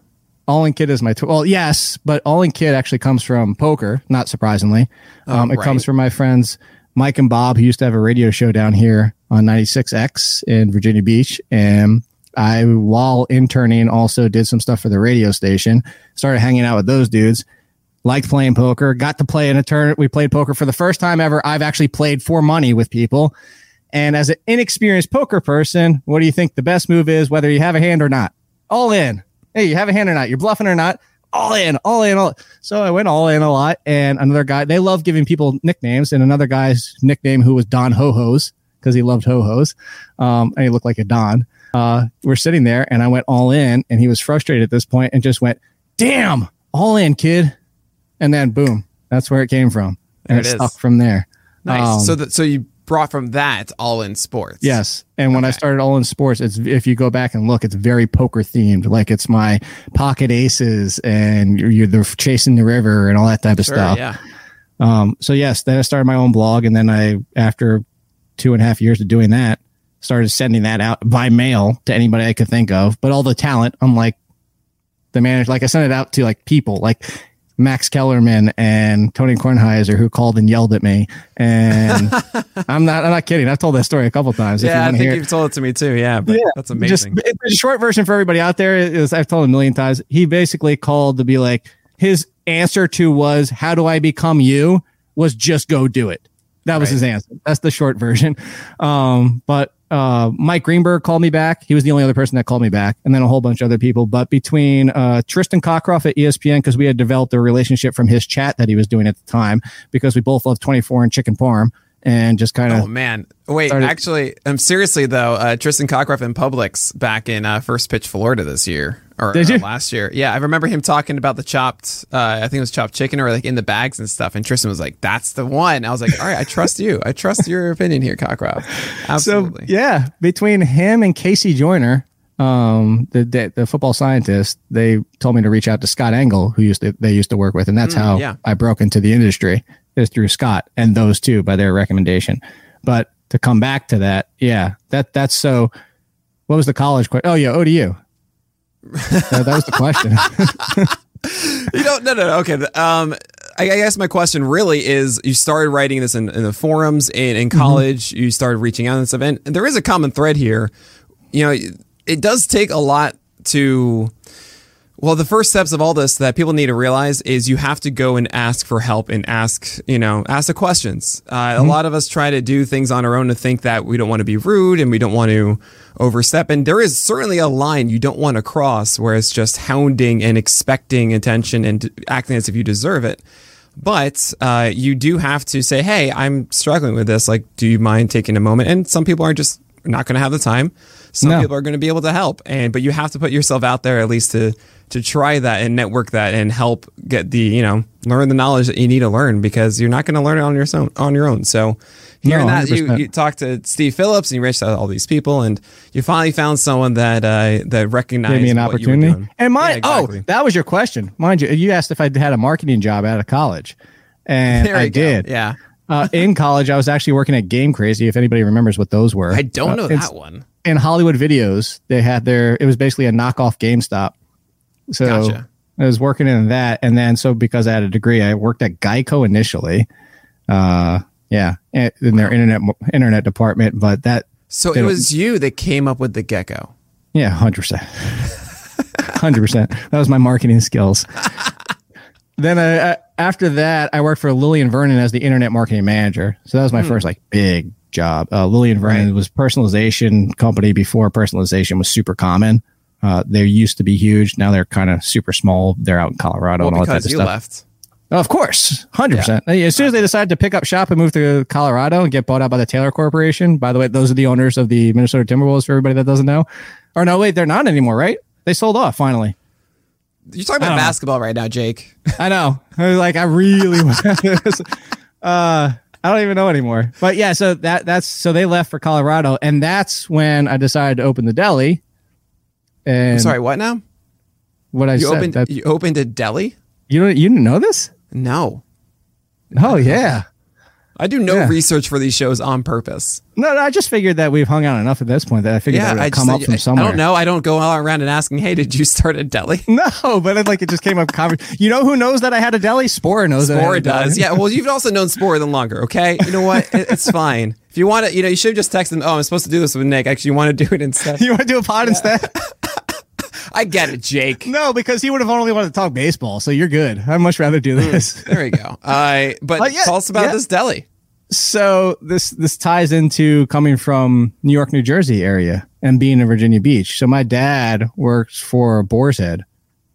All In Kid is my tw- well, yes, but All In Kid actually comes from poker, not surprisingly. Um, oh, right. It comes from my friends Mike and Bob, who used to have a radio show down here on ninety-six X in Virginia Beach, and I, while interning, also did some stuff for the radio station. Started hanging out with those dudes. Liked playing poker. Got to play in a tournament. We played poker for the first time ever. I've actually played for money with people. And as an inexperienced poker person, what do you think the best move is, whether you have a hand or not? All in. Hey, you have a hand or not, you're bluffing or not, all in, all in, all in. So I went all in a lot. And another guy, they love giving people nicknames. And another guy's nickname, who was Don Ho-Ho's, because he loved ho-hos, um, and he looked like a Don. Uh, we're sitting there, and I went all in, and he was frustrated at this point and just went, damn, all in, kid. And then, boom, that's where it came from. And there it, it stuck is. from there. Nice. Um, so that so you brought from that All In Sports. Yes. And okay. when I started All In Sports, it's if you go back and look, it's very poker themed. Like, it's my pocket aces and you're, you're the chasing the river and all that type of sure, stuff. Yeah. Um, so, yes, then I started my own blog. And then I, after two and a half years of doing that, started sending that out by mail to anybody I could think of. But all the talent, unlike the manager, like I sent it out to like people like Max Kellerman and Tony Kornheiser, who called and yelled at me. And I'm not, I'm not kidding. I've told that story a couple times. Yeah, if you I think you've it. told it to me too. Yeah, but yeah, that's amazing. Just, the short version for everybody out there is I've told a million times. He basically called to be like, his answer to was, how do I become you? Was just go do it. That was right. his answer. That's the short version. Um, but uh, Mike Greenberg called me back. He was the only other person that called me back, and then a whole bunch of other people. But between uh, Tristan Cockcroft at E S P N, because we had developed a relationship from his chat that he was doing at the time, because we both love twenty-four and chicken parm, and just kind of. Oh man, wait! Started- actually, um, seriously though, uh, Tristan Cockcroft in Publix back in uh, First Pitch, Florida this year or, Did you? or last year. Yeah, I remember him talking about the chopped. Uh, I think it was chopped chicken or like in the bags and stuff. And Tristan was like, "That's the one." I was like, "All right, I trust you. I trust your opinion here, Cockcroft." Absolutely. So, yeah, between him and Casey Joyner, um, the, the the football scientist, they told me to reach out to Scott Engel, who used to, they used to work with, and that's mm, how yeah. I broke into the industry. Is through Scott and those two by their recommendation. But to come back to that, yeah, that that's so. What was the college question? Oh yeah, O D U. that, that was the question. you don't. No, no, no. Okay. Um, I, I guess my question really is: you started writing this in, in the forums in, in college. Mm-hmm. You started reaching out in this event. And there is a common thread here. You know, it does take a lot to. Well, the first steps of all this that people need to realize is you have to go and ask for help and ask, you know, ask the questions. Uh, mm-hmm. A lot of us try to do things on our own to think that we don't want to be rude and we don't want to overstep. And there is certainly a line you don't want to cross where it's just hounding and expecting attention and acting as if you deserve it. But uh, you do have to say, hey, I'm struggling with this. Like, do you mind taking a moment? And some people are just not going to have the time. Some no. people are going to be able to help. And but you have to put yourself out there at least to... to try that and network that and help get the, you know, learn the knowledge that you need to learn, because you're not going to learn it on your own. On your own. So hearing no, that, you, you talked to Steve Phillips and you reached out to all these people, and you finally found someone that uh, that recognized Gave me an what opportunity. You were doing. And my yeah, exactly. oh, that was your question, mind you. You asked if I had a marketing job out of college, and I go. did. Yeah, uh, in college, I was actually working at Game Crazy. If anybody remembers what those were, I don't uh, know that one. In Hollywood Videos, they had their. It was basically a knockoff GameStop. So gotcha. I was working in that. And then, so because I had a degree, I worked at Geico initially. Uh, yeah. In their wow. internet, internet department, but that. So it was you that came up with the gecko. Yeah. one hundred percent. one hundred percent. That was my marketing skills. Then I, I, after that, I worked for Lillian Vernon as the internet marketing manager. So that was my hmm. first like big job. Uh, Lillian Vernon right. was personalization company before personalization was super common. Uh, they used to be huge. Now they're kind of super small. They're out in Colorado well, and all that type of stuff. Because you left. Oh, of course. one hundred percent. Yeah. As soon as they decided to pick up shop and move to Colorado and get bought out by the Taylor Corporation. By the way, those are the owners of the Minnesota Timberwolves, for everybody that doesn't know. Or no, wait, they're not anymore, right? They sold off finally. You're talking about basketball know. right now, Jake. I know. I was like, I really was. uh, I don't even know anymore. But yeah, so that that's so they left for Colorado. And that's when I decided to open the deli. And I'm sorry, what now? What I you said. Opened, that, you opened a deli? You don't, you didn't know this? No. Oh, yeah. I do no yeah. research for these shows on purpose. No, no, I just figured that we've hung out enough at this point that I figured yeah, that it would come just, up from somewhere. I don't know. I don't go all around and asking, hey, did you start a deli? No, but it, like, it just came up. You know who knows that I had a deli? Spore knows Spore that I had a deli. does. Yeah, well, you've also known Spore than longer, okay? You know what? It, it's fine. If you want to, you know, you should just text them, oh, I'm supposed to do this with Nick. Actually, you want to do it instead. You want to do a pod yeah. instead? I get it, Jake. No, because he would have only wanted to talk baseball, so you're good. I'd much rather do this. There we go. Uh, but uh, yeah, tell us about yeah. this deli. So this this ties into coming from New York, New Jersey area and being in Virginia Beach. So my dad works for Boar's Head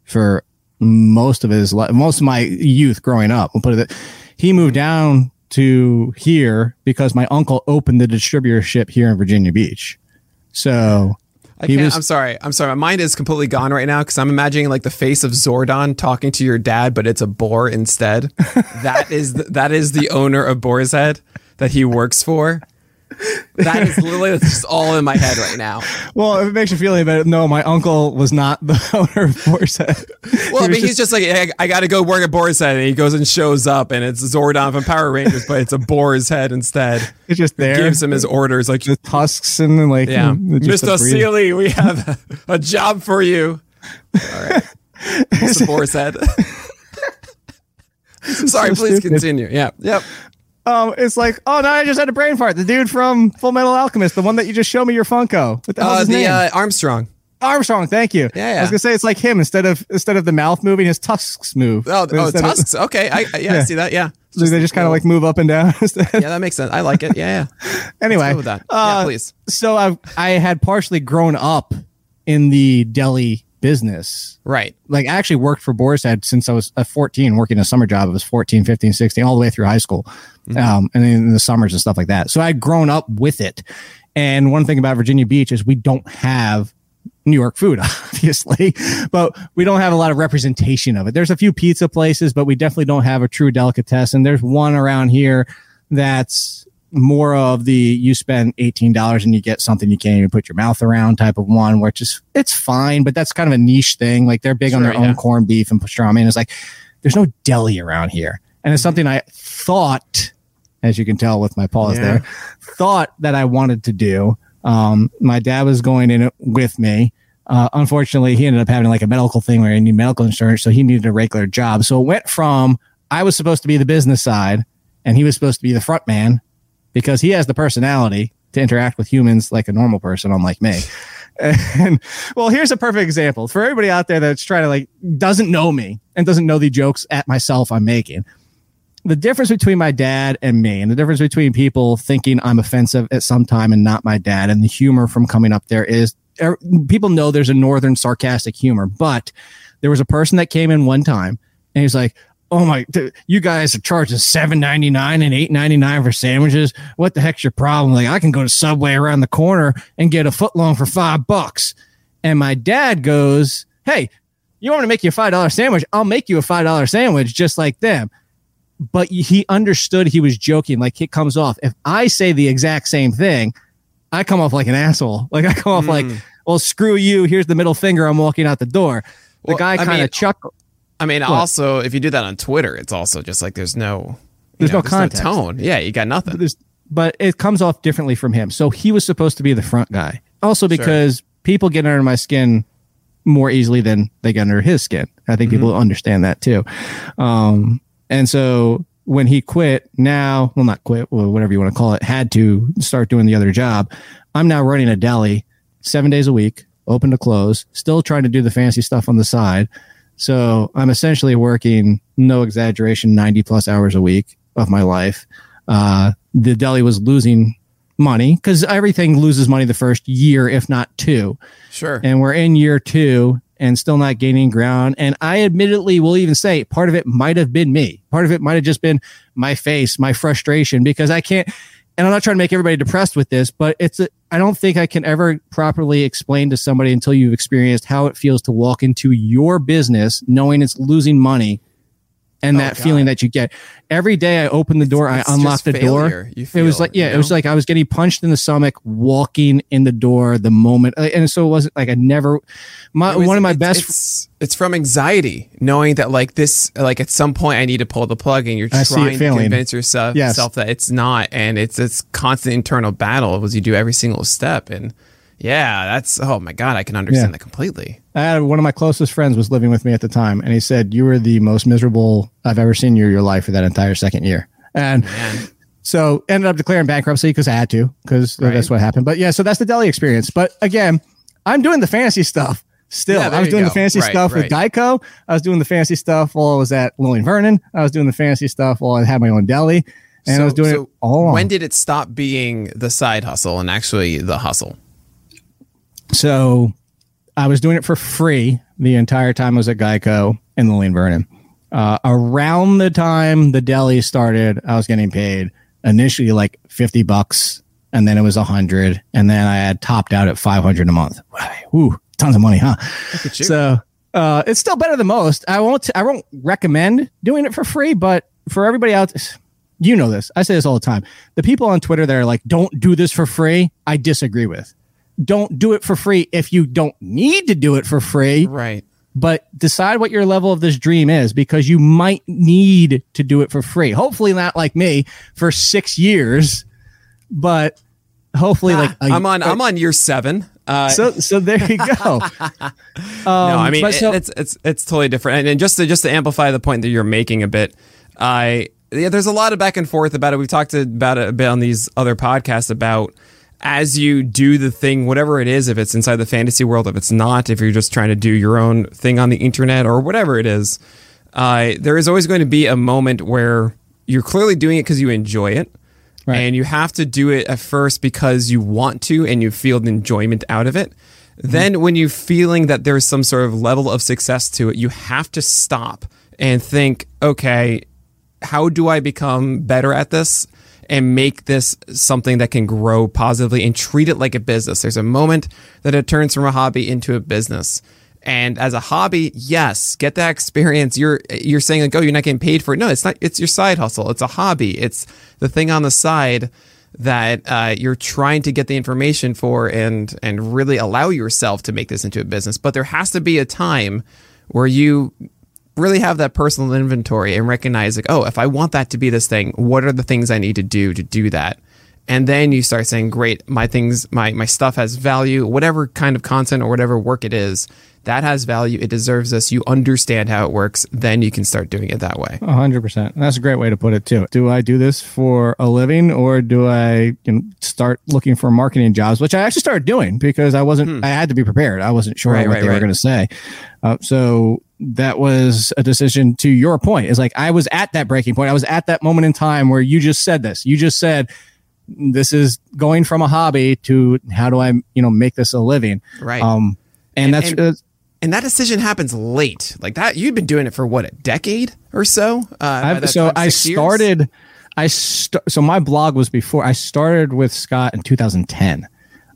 for most of his most of my youth growing up. We'll put it that he moved down to here because my uncle opened the distributorship here in Virginia Beach. So I can't, was, I'm sorry. I'm sorry. My mind is completely gone right now because I'm imagining like the face of Zordon talking to your dad, but it's a boar instead. that is the, that is the owner of Boar's Head that he works for. That is literally just all in my head right now. Well, if it makes you feel any better, no, my uncle was not the owner of Boar's Head. Well, I mean, just, he's just like, hey, I got to go work at Boar's Head, and he goes and shows up, and it's Zordon from Power Rangers, but it's a boar's head instead. It's just there. He gives him his orders, like the tusks and the, like. Yeah, Mister Seeley, we have a, a job for you. All right, it's a Boar's Head. Sorry, so please stupid. Continue. Yeah. Yep. Um, it's like, oh no! I just had a brain fart. The dude from Full Metal Alchemist, the one that you just showed me your Funko. What the hell's uh, his the, name? Uh, Armstrong. Armstrong. Thank you. Yeah, yeah. I was gonna say it's like him instead of instead of the mouth moving, his tusks move. Oh, oh tusks. Of, okay, I yeah, yeah. I see that. Yeah. So just, they just kind of like move up and down. Instead. Yeah, that makes sense. I like it. Yeah. yeah. Anyway, let's go with that. Uh, yeah, please. So I I had partially grown up in the deli business. Right. Like I actually worked for Boar's Head since I was fourteen, working a summer job. I was fourteen, fifteen, sixteen, all the way through high school. Mm-hmm. Um, and then in the summers and stuff like that. So I'd grown up with it. And one thing about Virginia Beach is we don't have New York food, obviously, but we don't have a lot of representation of it. There's a few pizza places, but we definitely don't have a true delicatessen. There's one around here that's more of the you spend eighteen dollars and you get something you can't even put your mouth around type of one, which is, it's fine, but that's kind of a niche thing. Like they're big sure, on their yeah. own corned beef and pastrami. And it's like, there's no deli around here. And it's something I thought, as you can tell with my pause yeah. there, thought that I wanted to do. Um, my dad was going in with me. Uh, unfortunately, he ended up having like a medical thing where he needed medical insurance. So he needed a regular job. So it went from, I was supposed to be the business side and he was supposed to be the front man, because he has the personality to interact with humans like a normal person, unlike me. And well, here's a perfect example for everybody out there that's trying to like, doesn't know me and doesn't know the jokes at myself I'm making. The difference between my dad and me, and the difference between people thinking I'm offensive at some time and not my dad, and the humor from coming up there is er, people know there's a northern sarcastic humor, but there was a person that came in one time and he's like, oh my, dude, you guys are charging seven ninety-nine and eight ninety-nine for sandwiches. What the heck's your problem? Like, I can go to Subway around the corner and get a footlong for five bucks. And my dad goes, hey, you want me to make you a five dollar sandwich? I'll make you a five dollar sandwich just like them. But he understood he was joking. Like, it comes off. If I say the exact same thing, I come off like an asshole. Like, I come off mm. like, well, screw you. Here's the middle finger. I'm walking out the door. The well, guy kind of mean- chuckled. I mean, what? Also, if you do that on Twitter, it's also just like there's no, there's know, no there's context, no tone. Yeah, you got nothing. But, but it comes off differently from him. So he was supposed to be the front guy. Also, because sure. people get under my skin more easily than they get under his skin. I think mm-hmm. people understand that too. Um, and so when he quit, now, well, not quit, well, whatever you want to call it, had to start doing the other job. I'm now running a deli seven days a week, open to close, still trying to do the fancy stuff on the side. So I'm essentially working, no exaggeration, ninety plus hours a week of my life. Uh, the deli was losing money because everything loses money the first year, if not two. Sure. And we're in year two and still not gaining ground. And I admittedly will even say part of it might have been me. Part of it might have just been my face, my frustration, because I can't. And I'm not trying to make everybody depressed with this, but it's a, I don't think I can ever properly explain to somebody until you've experienced how it feels to walk into your business knowing it's losing money and oh, that God. feeling that you get. Every day I open the door, it's, it's I unlock the failure. door. You feel, it was like, yeah, you know? It was like I was getting punched in the stomach, walking in the door the moment. And so it wasn't like I never, my was, one of my it's, best. It's, it's from anxiety, knowing that like this, like at some point I need to pull the plug and you're I trying to convince yourself yes. that it's not. And it's this constant internal battle as you do every single step. And yeah, that's, oh my God, I can understand yeah. that completely. I had one of my closest friends was living with me at the time, and he said, you were the most miserable I've ever seen you in your life for that entire second year. And Man. so ended up declaring bankruptcy because I had to, because right. that's what happened. But yeah, so that's the deli experience. But again, I'm doing the fancy stuff still. Yeah, I was doing go. the fancy right, stuff right. with Geico. I was doing the fancy stuff while I was at Lillian Vernon. I was doing the fancy stuff while I had my own deli. And so, I was doing so it all along. When did it stop being the side hustle and actually the hustle? So I was doing it for free the entire time I was at Geico. and Lillian Vernon. Uh, around the time the deli started, I was getting paid initially like fifty bucks, and then it was a hundred, and then I had topped out at five hundred a month. Ooh, tons of money, huh? So uh, it's still better than most. I won't, I won't recommend doing it for free, but for everybody else, you know this. I say this all the time. The people on Twitter that are like, don't do this for free, I disagree with. Don't do it for free if you don't need to do it for free. Right. But decide what your level of this dream is, because you might need to do it for free. Hopefully not like me for six years, but hopefully ah, like a, I'm on. But, I'm on year seven. Uh, so so there you go. um, no, I mean so, it's it's it's totally different. And, and just to just to amplify the point that you're making a bit, I yeah, there's a lot of back and forth about it. We've talked about it a bit on these other podcasts about. As you do the thing, whatever it is, if it's inside the fantasy world, if it's not, if you're just trying to do your own thing on the internet or whatever it is, uh, there is always going to be a moment where you're clearly doing it because you enjoy it. Right. And you have to do it at first because you want to and you feel the enjoyment out of it. Mm-hmm. Then when you're feeling that there's some sort of level of success to it, you have to stop and think, okay, how do I become better at this? And make this something that can grow positively and treat it like a business. There's a moment that it turns from a hobby into a business. And as a hobby, yes, get that experience. You're you're saying like, oh, you're not getting paid for it. No, it's not. It's your side hustle. It's a hobby. It's the thing on the side that uh, you're trying to get the information for and and really allow yourself to make this into a business. But there has to be a time where you really have that personal inventory and recognize like, oh, if I want that to be this thing, what are the things I need to do to do that? And then you start saying, great, my things, my, my stuff has value, whatever kind of content or whatever work it is that has value. It deserves this. You understand how it works. Then you can start doing it that way. A hundred percent. That's a great way to put it too. Do I do this for a living or do I you know, start looking for marketing jobs, which I actually started doing because I wasn't, hmm. I had to be prepared. I wasn't sure right, what right, they right. were going to say. Uh, so that was a decision to your point. It's like, I was at that breaking point. I was at that moment in time where you just said this, you just said, this is going from a hobby to how do I, you know, make this a living. Right. Um, and, and that's, and, and that decision happens late like that. You've been doing it for what, a decade or so. Uh, I've, so time, I started, years? I, st- so my blog was before I started with Scott in two thousand ten.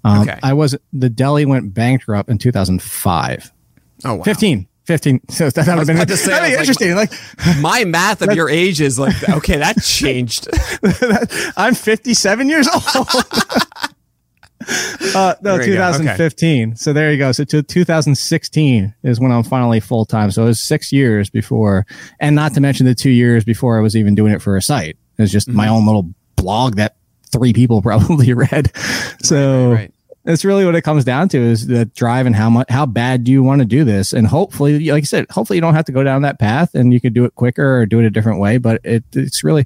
Um, okay. I was, the deli went bankrupt in two thousand five. Oh, wow. fifteen. fifteen. So that would have been say, like, interesting. Like, my math of your age is like, okay, that changed. I'm fifty-seven years old. uh, no, twenty fifteen. Okay. So there you go. So to two thousand sixteen is when I'm finally full time. So it was six years before, and not to mention the two years before I was even doing it for a site. It was just mm-hmm. my own little blog that three people probably read. So. Right, right, right. That's really what it comes down to is the drive and how much, how bad do you want to do this? And hopefully, like I said, hopefully you don't have to go down that path and you can do it quicker or do it a different way. But it, it's really,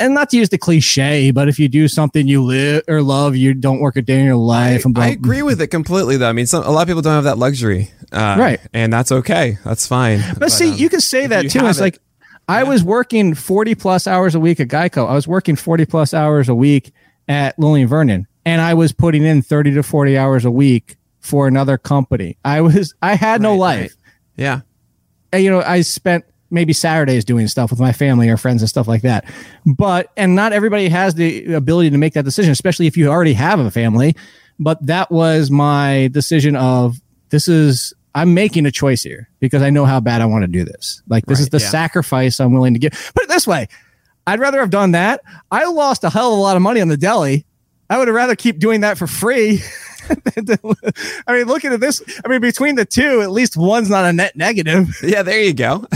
and not to use the cliche, but if you do something you live or love, you don't work a day in your life. I, and I agree with it completely though. I mean, some, a lot of people don't have that luxury. Uh, right. And that's okay. That's fine. But, but see, um, you can say that too. It's it, like, I yeah. was working forty plus hours a week at Geico. I was working forty plus hours a week at Lillian Vernon. And I was putting in thirty to forty hours a week for another company. I was, I had no right, life. Right. Yeah. And, you know, I spent maybe Saturdays doing stuff with my family or friends and stuff like that. But, and not everybody has the ability to make that decision, especially if you already have a family. But that was my decision of this is, I'm making a choice here because I know how bad I want to do this. Like this right, is the yeah. sacrifice I'm willing to give. Put it this way. I'd rather have done that. I lost a hell of a lot of money on the deli. I would rather keep doing that for free. I mean, looking at this, I mean, between the two, at least one's not a net negative. Yeah, there you go.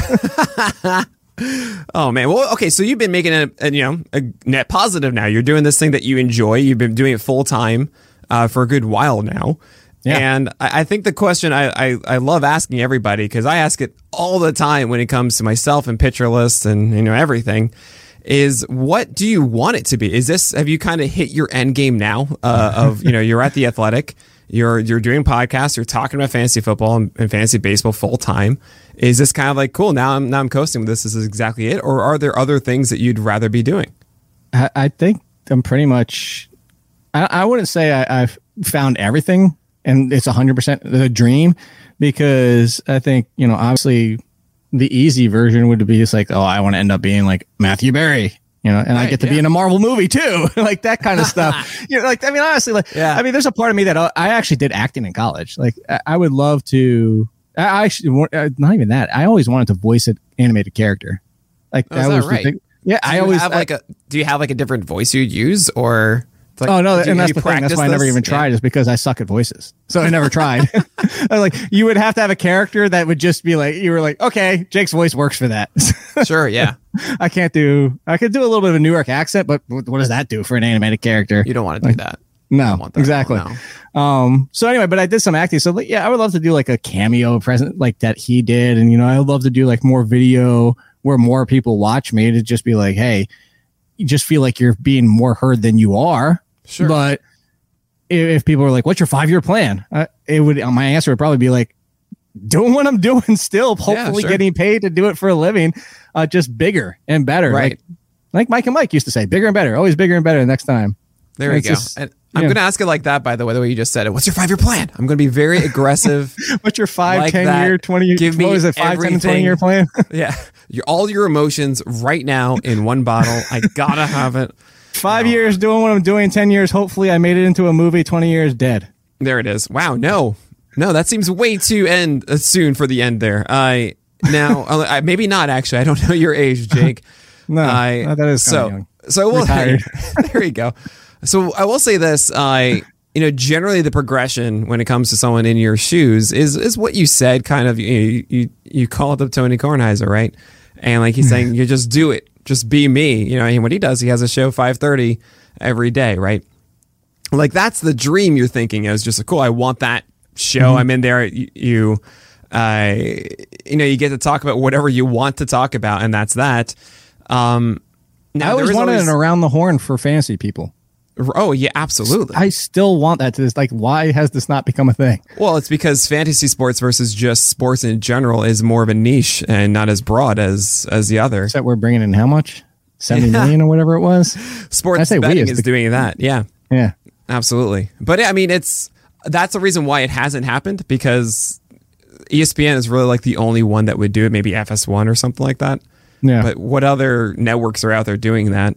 Oh, man. Well, okay. So you've been making a, a, you know, a net positive now. You're doing this thing that you enjoy. You've been doing it full time uh, for a good while now. Yeah. And I, I think the question I, I, I love asking everybody, because I ask it all the time when it comes to myself and picture lists and, you know, everything. Is what do you want it to be? Is this, have you kind of hit your end game now uh, of, you know, you're at The Athletic, you're you're doing podcasts, you're talking about fantasy football and, and fantasy baseball full time. Is this kind of like, cool, now I'm, now I'm coasting with this, this is exactly it? Or are there other things that you'd rather be doing? I, I think I'm pretty much, I, I wouldn't say I, I've found everything and it's one hundred percent the dream because I think, you know, obviously the easy version would be just like, oh, I want to end up being like Matthew Berry, you know, and right, I get to yeah. be in a Marvel movie too. Like that kind of stuff. You know, like, I mean, honestly, like, yeah. I mean, there's a part of me that I actually did acting in college. Like I, I would love to, I actually, not even that. I always wanted to voice an animated character. Like oh, that was right. the thing. Yeah. Do I always have I, like a, do you have like a different voice you'd use or? Like, oh no, and that's the thing. That's why I never even tried, yeah. is because I suck at voices, so I never tried. I was like, you would have to have a character that would just be like, you were like, okay, Jake's voice works for that. Sure, yeah. I can't do. I could do a little bit of a New York accent, but what does that do for an animated character? You don't want to do like, that. No, that exactly. One, no. Um. So anyway, but I did some acting. So like, yeah, I would love to do like a cameo present like that he did, and you know, I would love to do like more video where more people watch me to just be like, hey, you just feel like you're being more heard than you are. Sure. But if people are like, what's your five-year plan? Uh, it would my answer would probably be like, doing what I'm doing still, hopefully yeah, sure. getting paid to do it for a living, uh, just bigger and better. Right. Like, like Mike and Mike used to say, bigger and better, always bigger and better next time. There we go. Just, and I'm going to ask it like that, by the way, the way you just said it. What's your five-year plan? I'm going to be very aggressive. What's your five, like ten-year, twenty-year, give me what was it, five, ten, twenty-year plan? Yeah. Your, all your emotions right now in one bottle. I got to have it. Five no. years doing what I'm doing, ten years. Hopefully I made it into a movie, twenty years dead. There it is. Wow. No, no, that seems way too end uh, soon for the end there. I uh, now uh, maybe not actually. I don't know your age, Jake. no, I, no, that is so, young. so well, there, there you go. So I will say this, I, uh, you know, generally the progression when it comes to someone in your shoes is, is what you said, kind of, you, you, you called up Tony Kornheiser, right? And like he's saying, you just do it. Just be me, you know, and what he does, he has a show five thirty every day, right? Like, that's the dream you're thinking is just, cool, I want that show. Mm-hmm. I'm in there, you, uh, you know, you get to talk about whatever you want to talk about, and that's that. Um, now, I always wanted always... an around the horn for fantasy people. Oh, yeah, absolutely. I still want that to this. Like, why has this not become a thing? Well, it's because fantasy sports versus just sports in general is more of a niche and not as broad as as the other. Except we're bringing in how much? seventy yeah. million or whatever it was? Sports betting is the, doing that. Yeah. Yeah. Absolutely. But I mean, it's that's the reason why it hasn't happened, because E S P N is really like the only one that would do it. Maybe F S one or something like that. Yeah. But what other networks are out there doing that?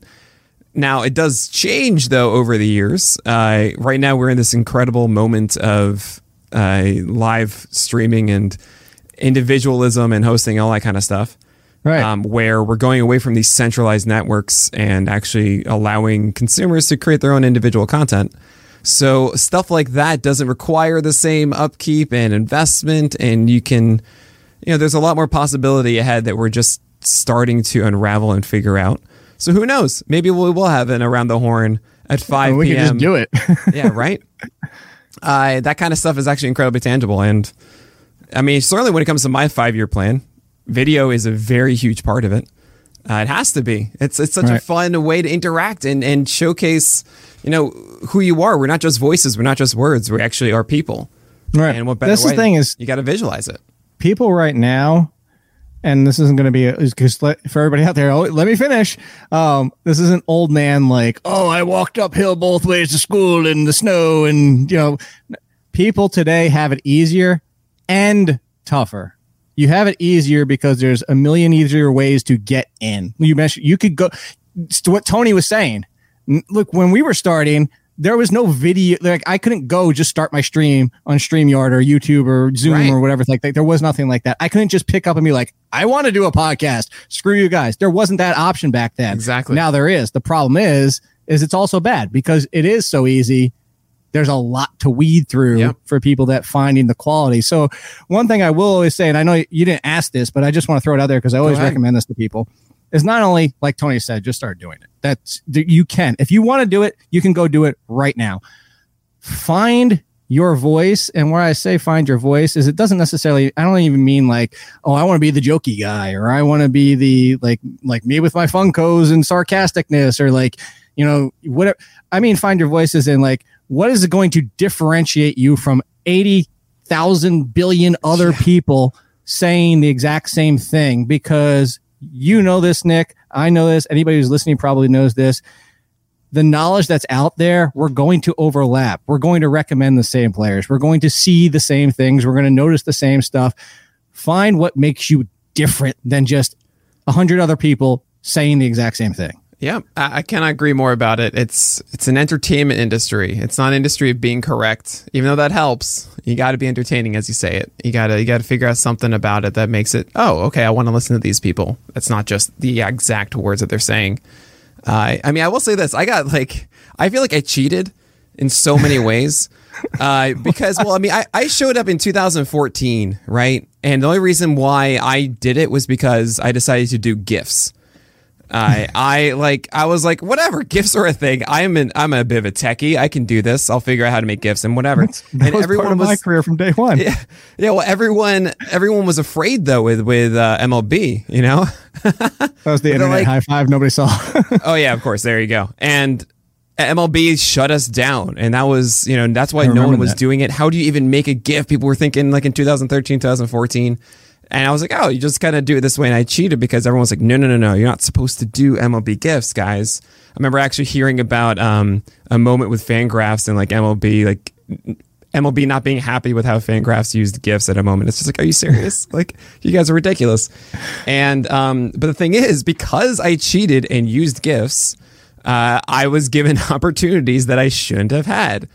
Now, it does change, though, over the years. Uh, right now, we're in this incredible moment of uh, live streaming and individualism and hosting, all that kind of stuff, right? Um, where we're going away from these centralized networks and actually allowing consumers to create their own individual content. So stuff like that doesn't require the same upkeep and investment. And you can, you know, there's a lot more possibility ahead that we're just starting to unravel and figure out. So who knows? Maybe we will have an around the horn at five p.m. We can just do it. Yeah, right? Uh, that kind of stuff is actually incredibly tangible. And I mean, certainly when it comes to my five-year plan, video is a very huge part of it. Uh, it has to be. It's it's such right. a fun way to interact and, and showcase, you know, who you are. We're not just voices. We're not just words. We actually are people. Right. And what better That's way? The thing is, you got to visualize it. People right now. And this isn't going to be because for everybody out there. Oh, let me finish. Um, this is an old man like, oh, I walked uphill both ways to school in the snow. And, you know, people today have it easier and tougher. You have it easier because there's a million easier ways to get in. You mentioned you could go to what Tony was saying. Look, when we were starting, there was no video. Like I couldn't go just start my stream on StreamYard or YouTube or Zoom right. or whatever. Like that. There was nothing like that. I couldn't just pick up and be like, I want to do a podcast. Screw you guys. There wasn't that option back then. Exactly. Now there is. The problem is, is it's also bad because it is so easy. There's a lot to weed through yep. for people that finding the quality. So one thing I will always say, and I know you didn't ask this, but I just want to throw it out there because I always right. recommend this to people. It's not only, like Tony said, just start doing it. That's you can. If you want to do it, you can go do it right now. Find your voice. And where I say find your voice is it doesn't necessarily, I don't even mean like, oh, I want to be the jokey guy or I want to be the like like me with my Funkos and sarcasticness or like, you know, whatever. I mean, find your voices in like, what is it going to differentiate you from eighty thousand billion other yeah. people saying the exact same thing? Because you know this, Nick. I know this. Anybody who's listening probably knows this. The knowledge that's out there, we're going to overlap. We're going to recommend the same players. We're going to see the same things. We're going to notice the same stuff. Find what makes you different than just a hundred other people saying the exact same thing. Yeah, I, I cannot agree more about it. It's it's an entertainment industry. It's not an industry of being correct, even though that helps. You got to be entertaining as you say it. You gotta you gotta figure out something about it that makes it. Oh, okay, I want to listen to these people. It's not just the exact words that they're saying. Uh, I mean, I will say this. I got like I feel like I cheated in so many ways. Uh, because, well, I mean, I, I showed up in two thousand fourteen, right? And the only reason why I did it was because I decided to do GIFs. I, I like, I was like, whatever, GIFs are a thing. I'm an, I'm a bit of a techie. I can do this. I'll figure out how to make GIFs and whatever. That's, that and was everyone part of was, my career from day one. Yeah, yeah. Well, everyone, everyone was afraid though with with uh, M L B. You know, that was the internet like, high five. Nobody saw. Oh yeah, of course. There you go. And M L B shut us down, and that was, you know, that's why no one was that. doing it. How do you even make a GIF? People were thinking like in two thousand thirteen, two thousand fourteen. And I was like, oh, you just kind of do it this way. And I cheated because everyone was like, no, no, no, no. You're not supposed to do M L B GIFs, guys. I remember actually hearing about um, a moment with Fangraphs and like M L B, like M L B not being happy with how Fangraphs used GIFs at a moment. It's just like, are you serious? Like, you guys are ridiculous. And um, but the thing is, because I cheated and used GIFs, uh, I was given opportunities that I shouldn't have had.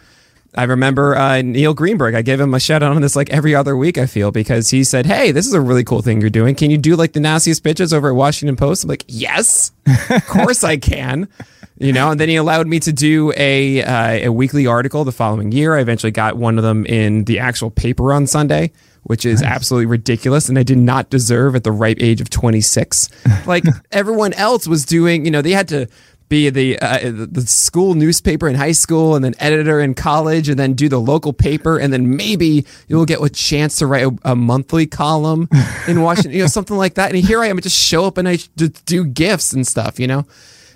I remember uh, Neil Greenberg. I gave him a shout out on this like every other week, I feel, because he said, hey, this is a really cool thing you're doing. Can you do like the nastiest pitches over at Washington Post? I'm like, yes, of course I can. You know, and then he allowed me to do a, uh, a weekly article the following year. I eventually got one of them in the actual paper on Sunday, which is nice. Absolutely ridiculous. And I did not deserve at the ripe age of twenty-six. Like everyone else was doing, you know, they had to be the uh, the school newspaper in high school and then editor in college and then do the local paper. And then maybe you'll get a chance to write a, a monthly column in Washington, you know, something like that. And here I am, I just show up and I do GIFs and stuff, you know,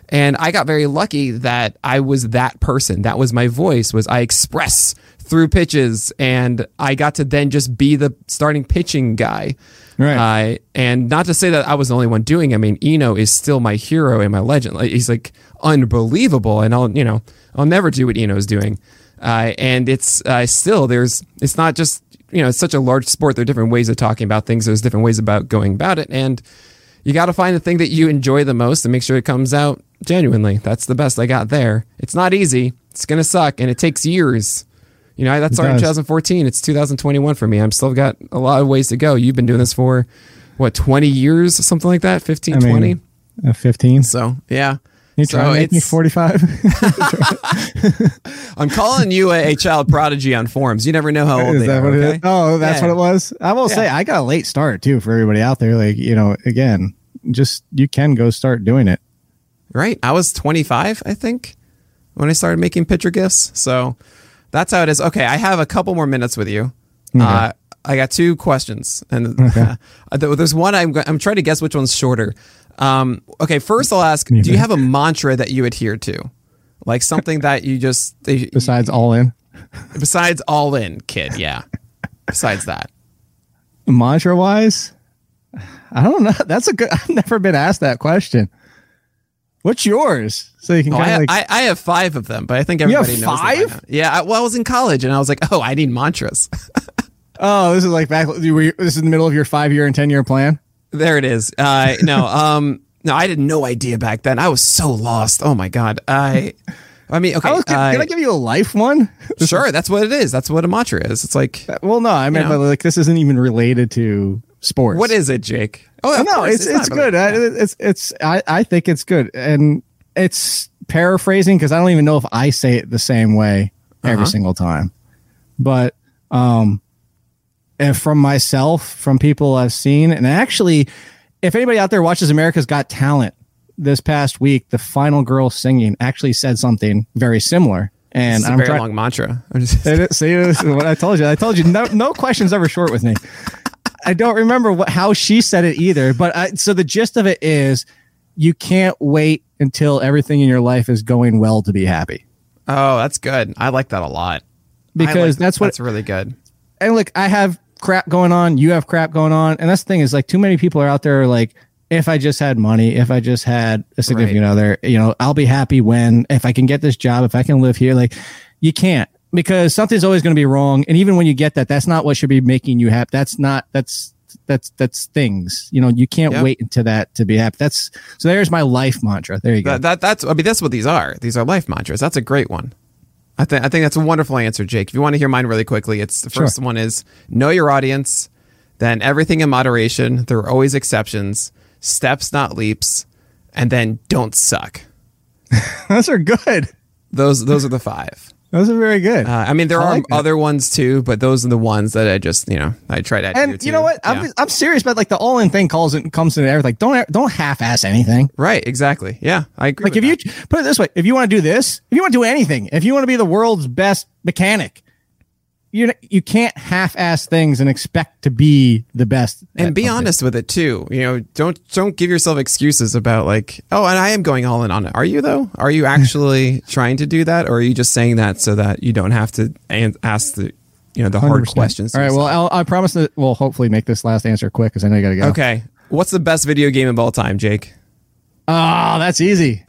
and I got very lucky that I was that person. That was my voice, was I express through pitches, and I got to then just be the starting pitching guy. Right. Uh, and not to say that I was the only one doing it. I mean, Eno is still my hero and my legend. Like, he's like unbelievable, and I'll you know I'll never do what Eno's doing. Uh, and it's uh, still there's it's not just you know it's such a large sport. There are different ways of talking about things. There's different ways about going about it, and you got to find the thing that you enjoy the most and make sure it comes out genuinely. That's the best I got there. It's not easy. It's gonna suck, and it takes years. You know, that started in two thousand fourteen. It's two thousand twenty-one for me. I've still got a lot of ways to go. You've been doing this for, what, twenty years, something like that? fifteen, I mean, twenty? Uh, fifteen. So, yeah. You so trying to make me forty-five? I'm calling you a, a child prodigy on forums. You never know how old is they that are. What okay? it is? Oh, that's yeah. what it was? I will yeah. say, I got a late start, too, for everybody out there. Like, you know, again, just you can go start doing it. Right. I was twenty-five, I think, when I started making picture GIFs. So... that's how it is. Okay, I have a couple more minutes with you. Okay. Uh, I got two questions, and okay. uh, there's one I'm I'm trying to guess which one's shorter. Um, okay, first I'll ask: do you have a mantra that you adhere to, like something that you just besides you, all in? Besides all in, kid. Yeah. Besides that, mantra wise, I don't know. That's a good. I've never been asked that question. What's yours? So you can. Oh, I, like, I, I have five of them, but I think everybody you have knows. Five? Them yeah. I, well, I was in college, and I was like, "Oh, I need mantras." Oh, this is like back. You, this is the middle of your five-year and ten-year plan. There it is. Uh, no, um, no, I had no idea back then. I was so lost. Oh my god. I, I mean, okay. I was, can, uh, can I give you a life one? Sure. That's what it is. That's what a mantra is. It's like. Well, no, I mean, you know, like this isn't even related to sports. What is it, Jake? Oh no, course, it's it's, it's good. I, it's it's I, I think it's good, and it's paraphrasing because I don't even know if I say it the same way every uh-huh. single time. But um, and from myself, from people I've seen, and actually, if anybody out there watches America's Got Talent this past week, the final girl singing actually said something very similar. And it's a I'm very try- long mantra. Just- it, see, this is what I told you. I told you no no questions ever short with me. I don't remember what, how she said it either, but I, so the gist of it is you can't wait until everything in your life is going well to be happy. Oh, that's good. I like that a lot. Because like, that's what... that's really good. And look, I have crap going on. You have crap going on. And that's the thing is like too many people are out there are like, if I just had money, if I just had a significant right. other, you know, I'll be happy when, if I can get this job, if I can live here, like you can't. Because something's always going to be wrong. And even when you get that, that's not what should be making you happy. That's not, that's that's that's things. You know, you can't yep. wait until that to be happy. That's so. There's my life mantra. There you go. That, that that's. I mean, that's what these are. These are life mantras. That's a great one. I think I think that's a wonderful answer, Jake. If you want to hear mine really quickly, it's the first sure. one is know your audience. Then everything in moderation. There are always exceptions. Steps, not leaps. And then don't suck. Those are good. Those those are the five. Those are very good. Uh, I mean, there I are like other ones too, but those are the ones that I just, you know, I tried to. And you know what? Yeah. I'm I'm serious about like the all in thing calls it comes into everything. Like, don't don't half ass anything. Right? Exactly. Yeah, I agree. Like with if that. You put it this way, if you want to do this, if you want to do anything, if you want to be the world's best mechanic, you you can't half ass things and expect to be the best. And be honest it. with it too. You know, don't don't give yourself excuses about like, oh, and I am going all in on it. Are you though? Are you actually trying to do that, or are you just saying that so that you don't have to ask the you know the one hundred percent hard questions? All right. Well, I'll, I promise that we'll hopefully make this last answer quick because I know you got to go. Okay. What's the best video game of all time, Jake? Oh, that's easy.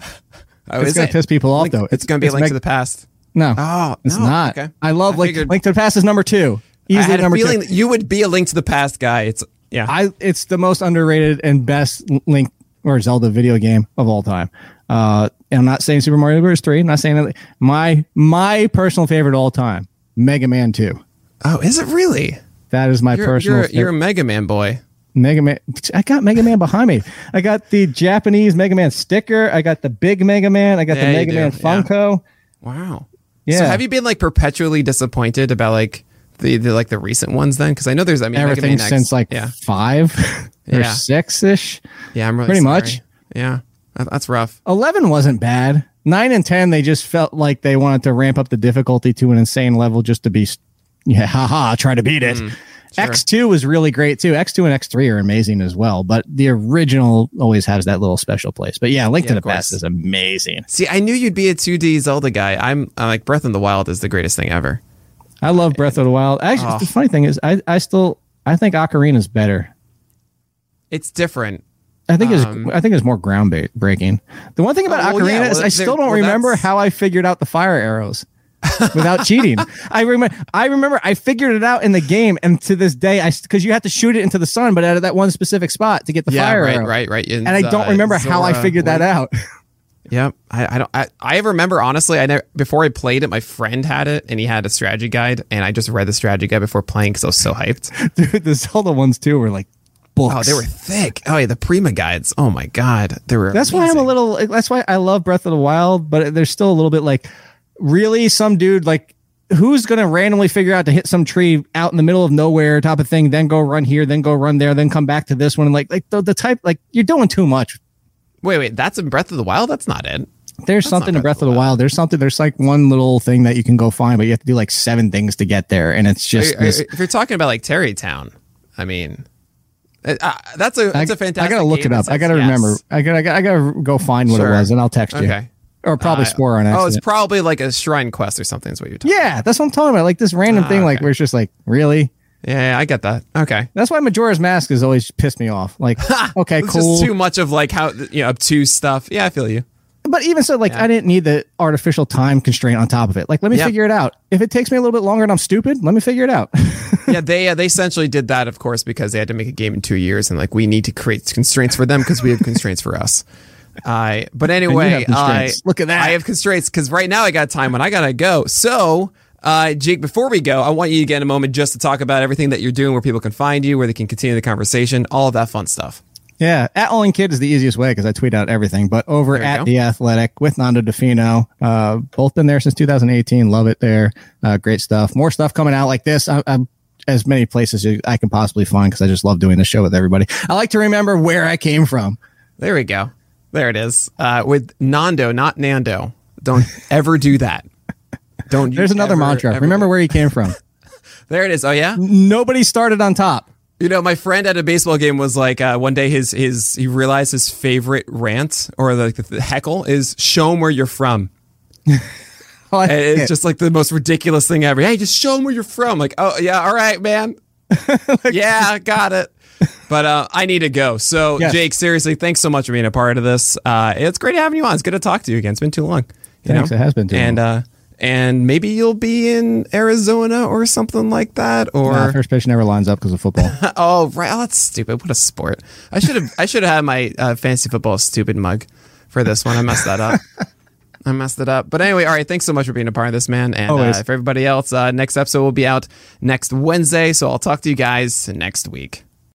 Oh, it's gonna it? piss people off Link, though. It's, it's gonna be it's a Link meg- to the Past. No, oh, it's no. not. Okay. I love I like figured, Link to the Past is number two. Easily I had a number feeling two. You would be a Link to the Past guy. It's yeah. I it's the most underrated and best Link or Zelda video game of all time. Uh, and I'm not saying Super Mario Bros. three. I'm not saying that. My my personal favorite of all time, Mega Man two. Oh, is it really? That is my you're, personal. You're, you're a Mega Man boy. Mega Man. I got Mega Man behind me. I got the Japanese Mega Man sticker. I got the big Mega Man. I got yeah, the Mega Man Funko. Yeah. Wow. Yeah. So have you been like perpetually disappointed about like the, the like the recent ones then? Because I know there's I mean everything Mega Man since X, like yeah. five or yeah. six ish. Yeah, I'm really pretty sorry. much. Yeah, that's rough. Eleven wasn't bad. Nine and ten, they just felt like they wanted to ramp up the difficulty to an insane level just to be, yeah, haha, try to beat it. Mm, sure. X two was really great too. X two and X three are amazing as well, but the original always has that little special place. But yeah, Link yeah, to the Past is amazing. See, I knew you'd be a two D Zelda guy. I'm uh, like Breath of the Wild is the greatest thing ever. I love Breath of the Wild. Actually, oh. the funny thing is, I, I still I think Ocarina is better. It's different. I think it's um, I think it's more groundbreaking. The one thing about oh, Ocarina well, yeah, well, is I still don't well, remember how I figured out the fire arrows. Without cheating. I remember I remember I figured it out in the game, and to this day I because you have to shoot it into the sun but out of that one specific spot to get the yeah, fire right, arrow. right right and, and I don't uh, remember Zora, how I figured that out. Yep. I, I don't I, I remember honestly I never before I played it my friend had it and he had a strategy guide and I just read the strategy guide before playing because I was so hyped. Dude, the Zelda ones too were like books. Oh, they were thick. Oh yeah, the Prima guides. Oh my god, they were That's amazing. why I'm a little that's why I love Breath of the Wild, but there's still a little bit like really, some dude like who's gonna randomly figure out to hit some tree out in the middle of nowhere type of thing, then go run here, then go run there, then come back to this one. And like, like the, the type, like you're doing too much. Wait, wait, that's in Breath of the Wild. That's not it. There's that's something in Breath of the Wild. Wild. There's something. There's like one little thing that you can go find, but you have to do like seven things to get there, and it's just. Are, this, are, if you're talking about like Terrytown, I mean, uh, that's a that's I, a fantastic. I gotta look it up. Says, I gotta yes. remember. I gotta I gotta, I gotta go find sure. what it was, and I'll text okay. you. Or probably uh, Spore on accident. Oh, it's probably like a shrine quest or something is what you're talking about. Yeah, that's what I'm talking about. Like this random ah, thing okay. like where it's just like, really? Yeah, yeah, I get that. Okay. That's why Majora's Mask has always pissed me off. Like, okay, it's cool. Just too much of like how, you know, obtuse stuff. Yeah, I feel you. But even so, like, yeah. I didn't need the artificial time constraint on top of it. Like, let me yep. figure it out. If it takes me a little bit longer and I'm stupid, let me figure it out. yeah, they uh, they essentially did that, of course, because they had to make a game in two years. And like, we need to create constraints for them because we have constraints for us. I uh, but anyway, I uh, look at that. I have constraints because right now I got time when I gotta go. So, uh, Jake, before we go, I want you to get a moment just to talk about everything that you're doing, where people can find you, where they can continue the conversation, all of that fun stuff. Yeah, at All In Kid is the easiest way because I tweet out everything. But over at go. The Athletic with Nando DeFino, uh, both been there since two thousand eighteen. Love it there. Uh, great stuff. More stuff coming out like this. I- I'm. As many places as I can possibly find because I just love doing the show with everybody. I like to remember where I came from. There we go. There it is. Uh, with Nando, not Nando. Don't ever do that. Don't. You There's another ever, mantra. Ever Remember do. where you came from. There it is. Oh, yeah? Nobody started on top. You know, my friend at a baseball game was like, uh, one day his his he realized his favorite rant or like the, the heckle is show them where you're from. well, and it's it. just like the most ridiculous thing ever. Hey, just show them where you're from. Like, oh, yeah. All right, man. like, yeah, got it. But uh, I need to go. So, yes. Jake, seriously, thanks so much for being a part of this. Uh, it's great having you on. It's good to talk to you again. It's been too long. You thanks. Know? It has been too and, long. And uh, and maybe you'll be in Arizona or something like that. Or nah, first base never lines up because of football. Oh, right. Oh, that's stupid. What a sport. I should have. I should have had my uh, fantasy football stupid mug for this one. I messed that up. I messed it up. But anyway, all right, thanks so much for being a part of this, man. And uh, for everybody else, uh, next episode will be out next Wednesday. So I'll talk to you guys next week.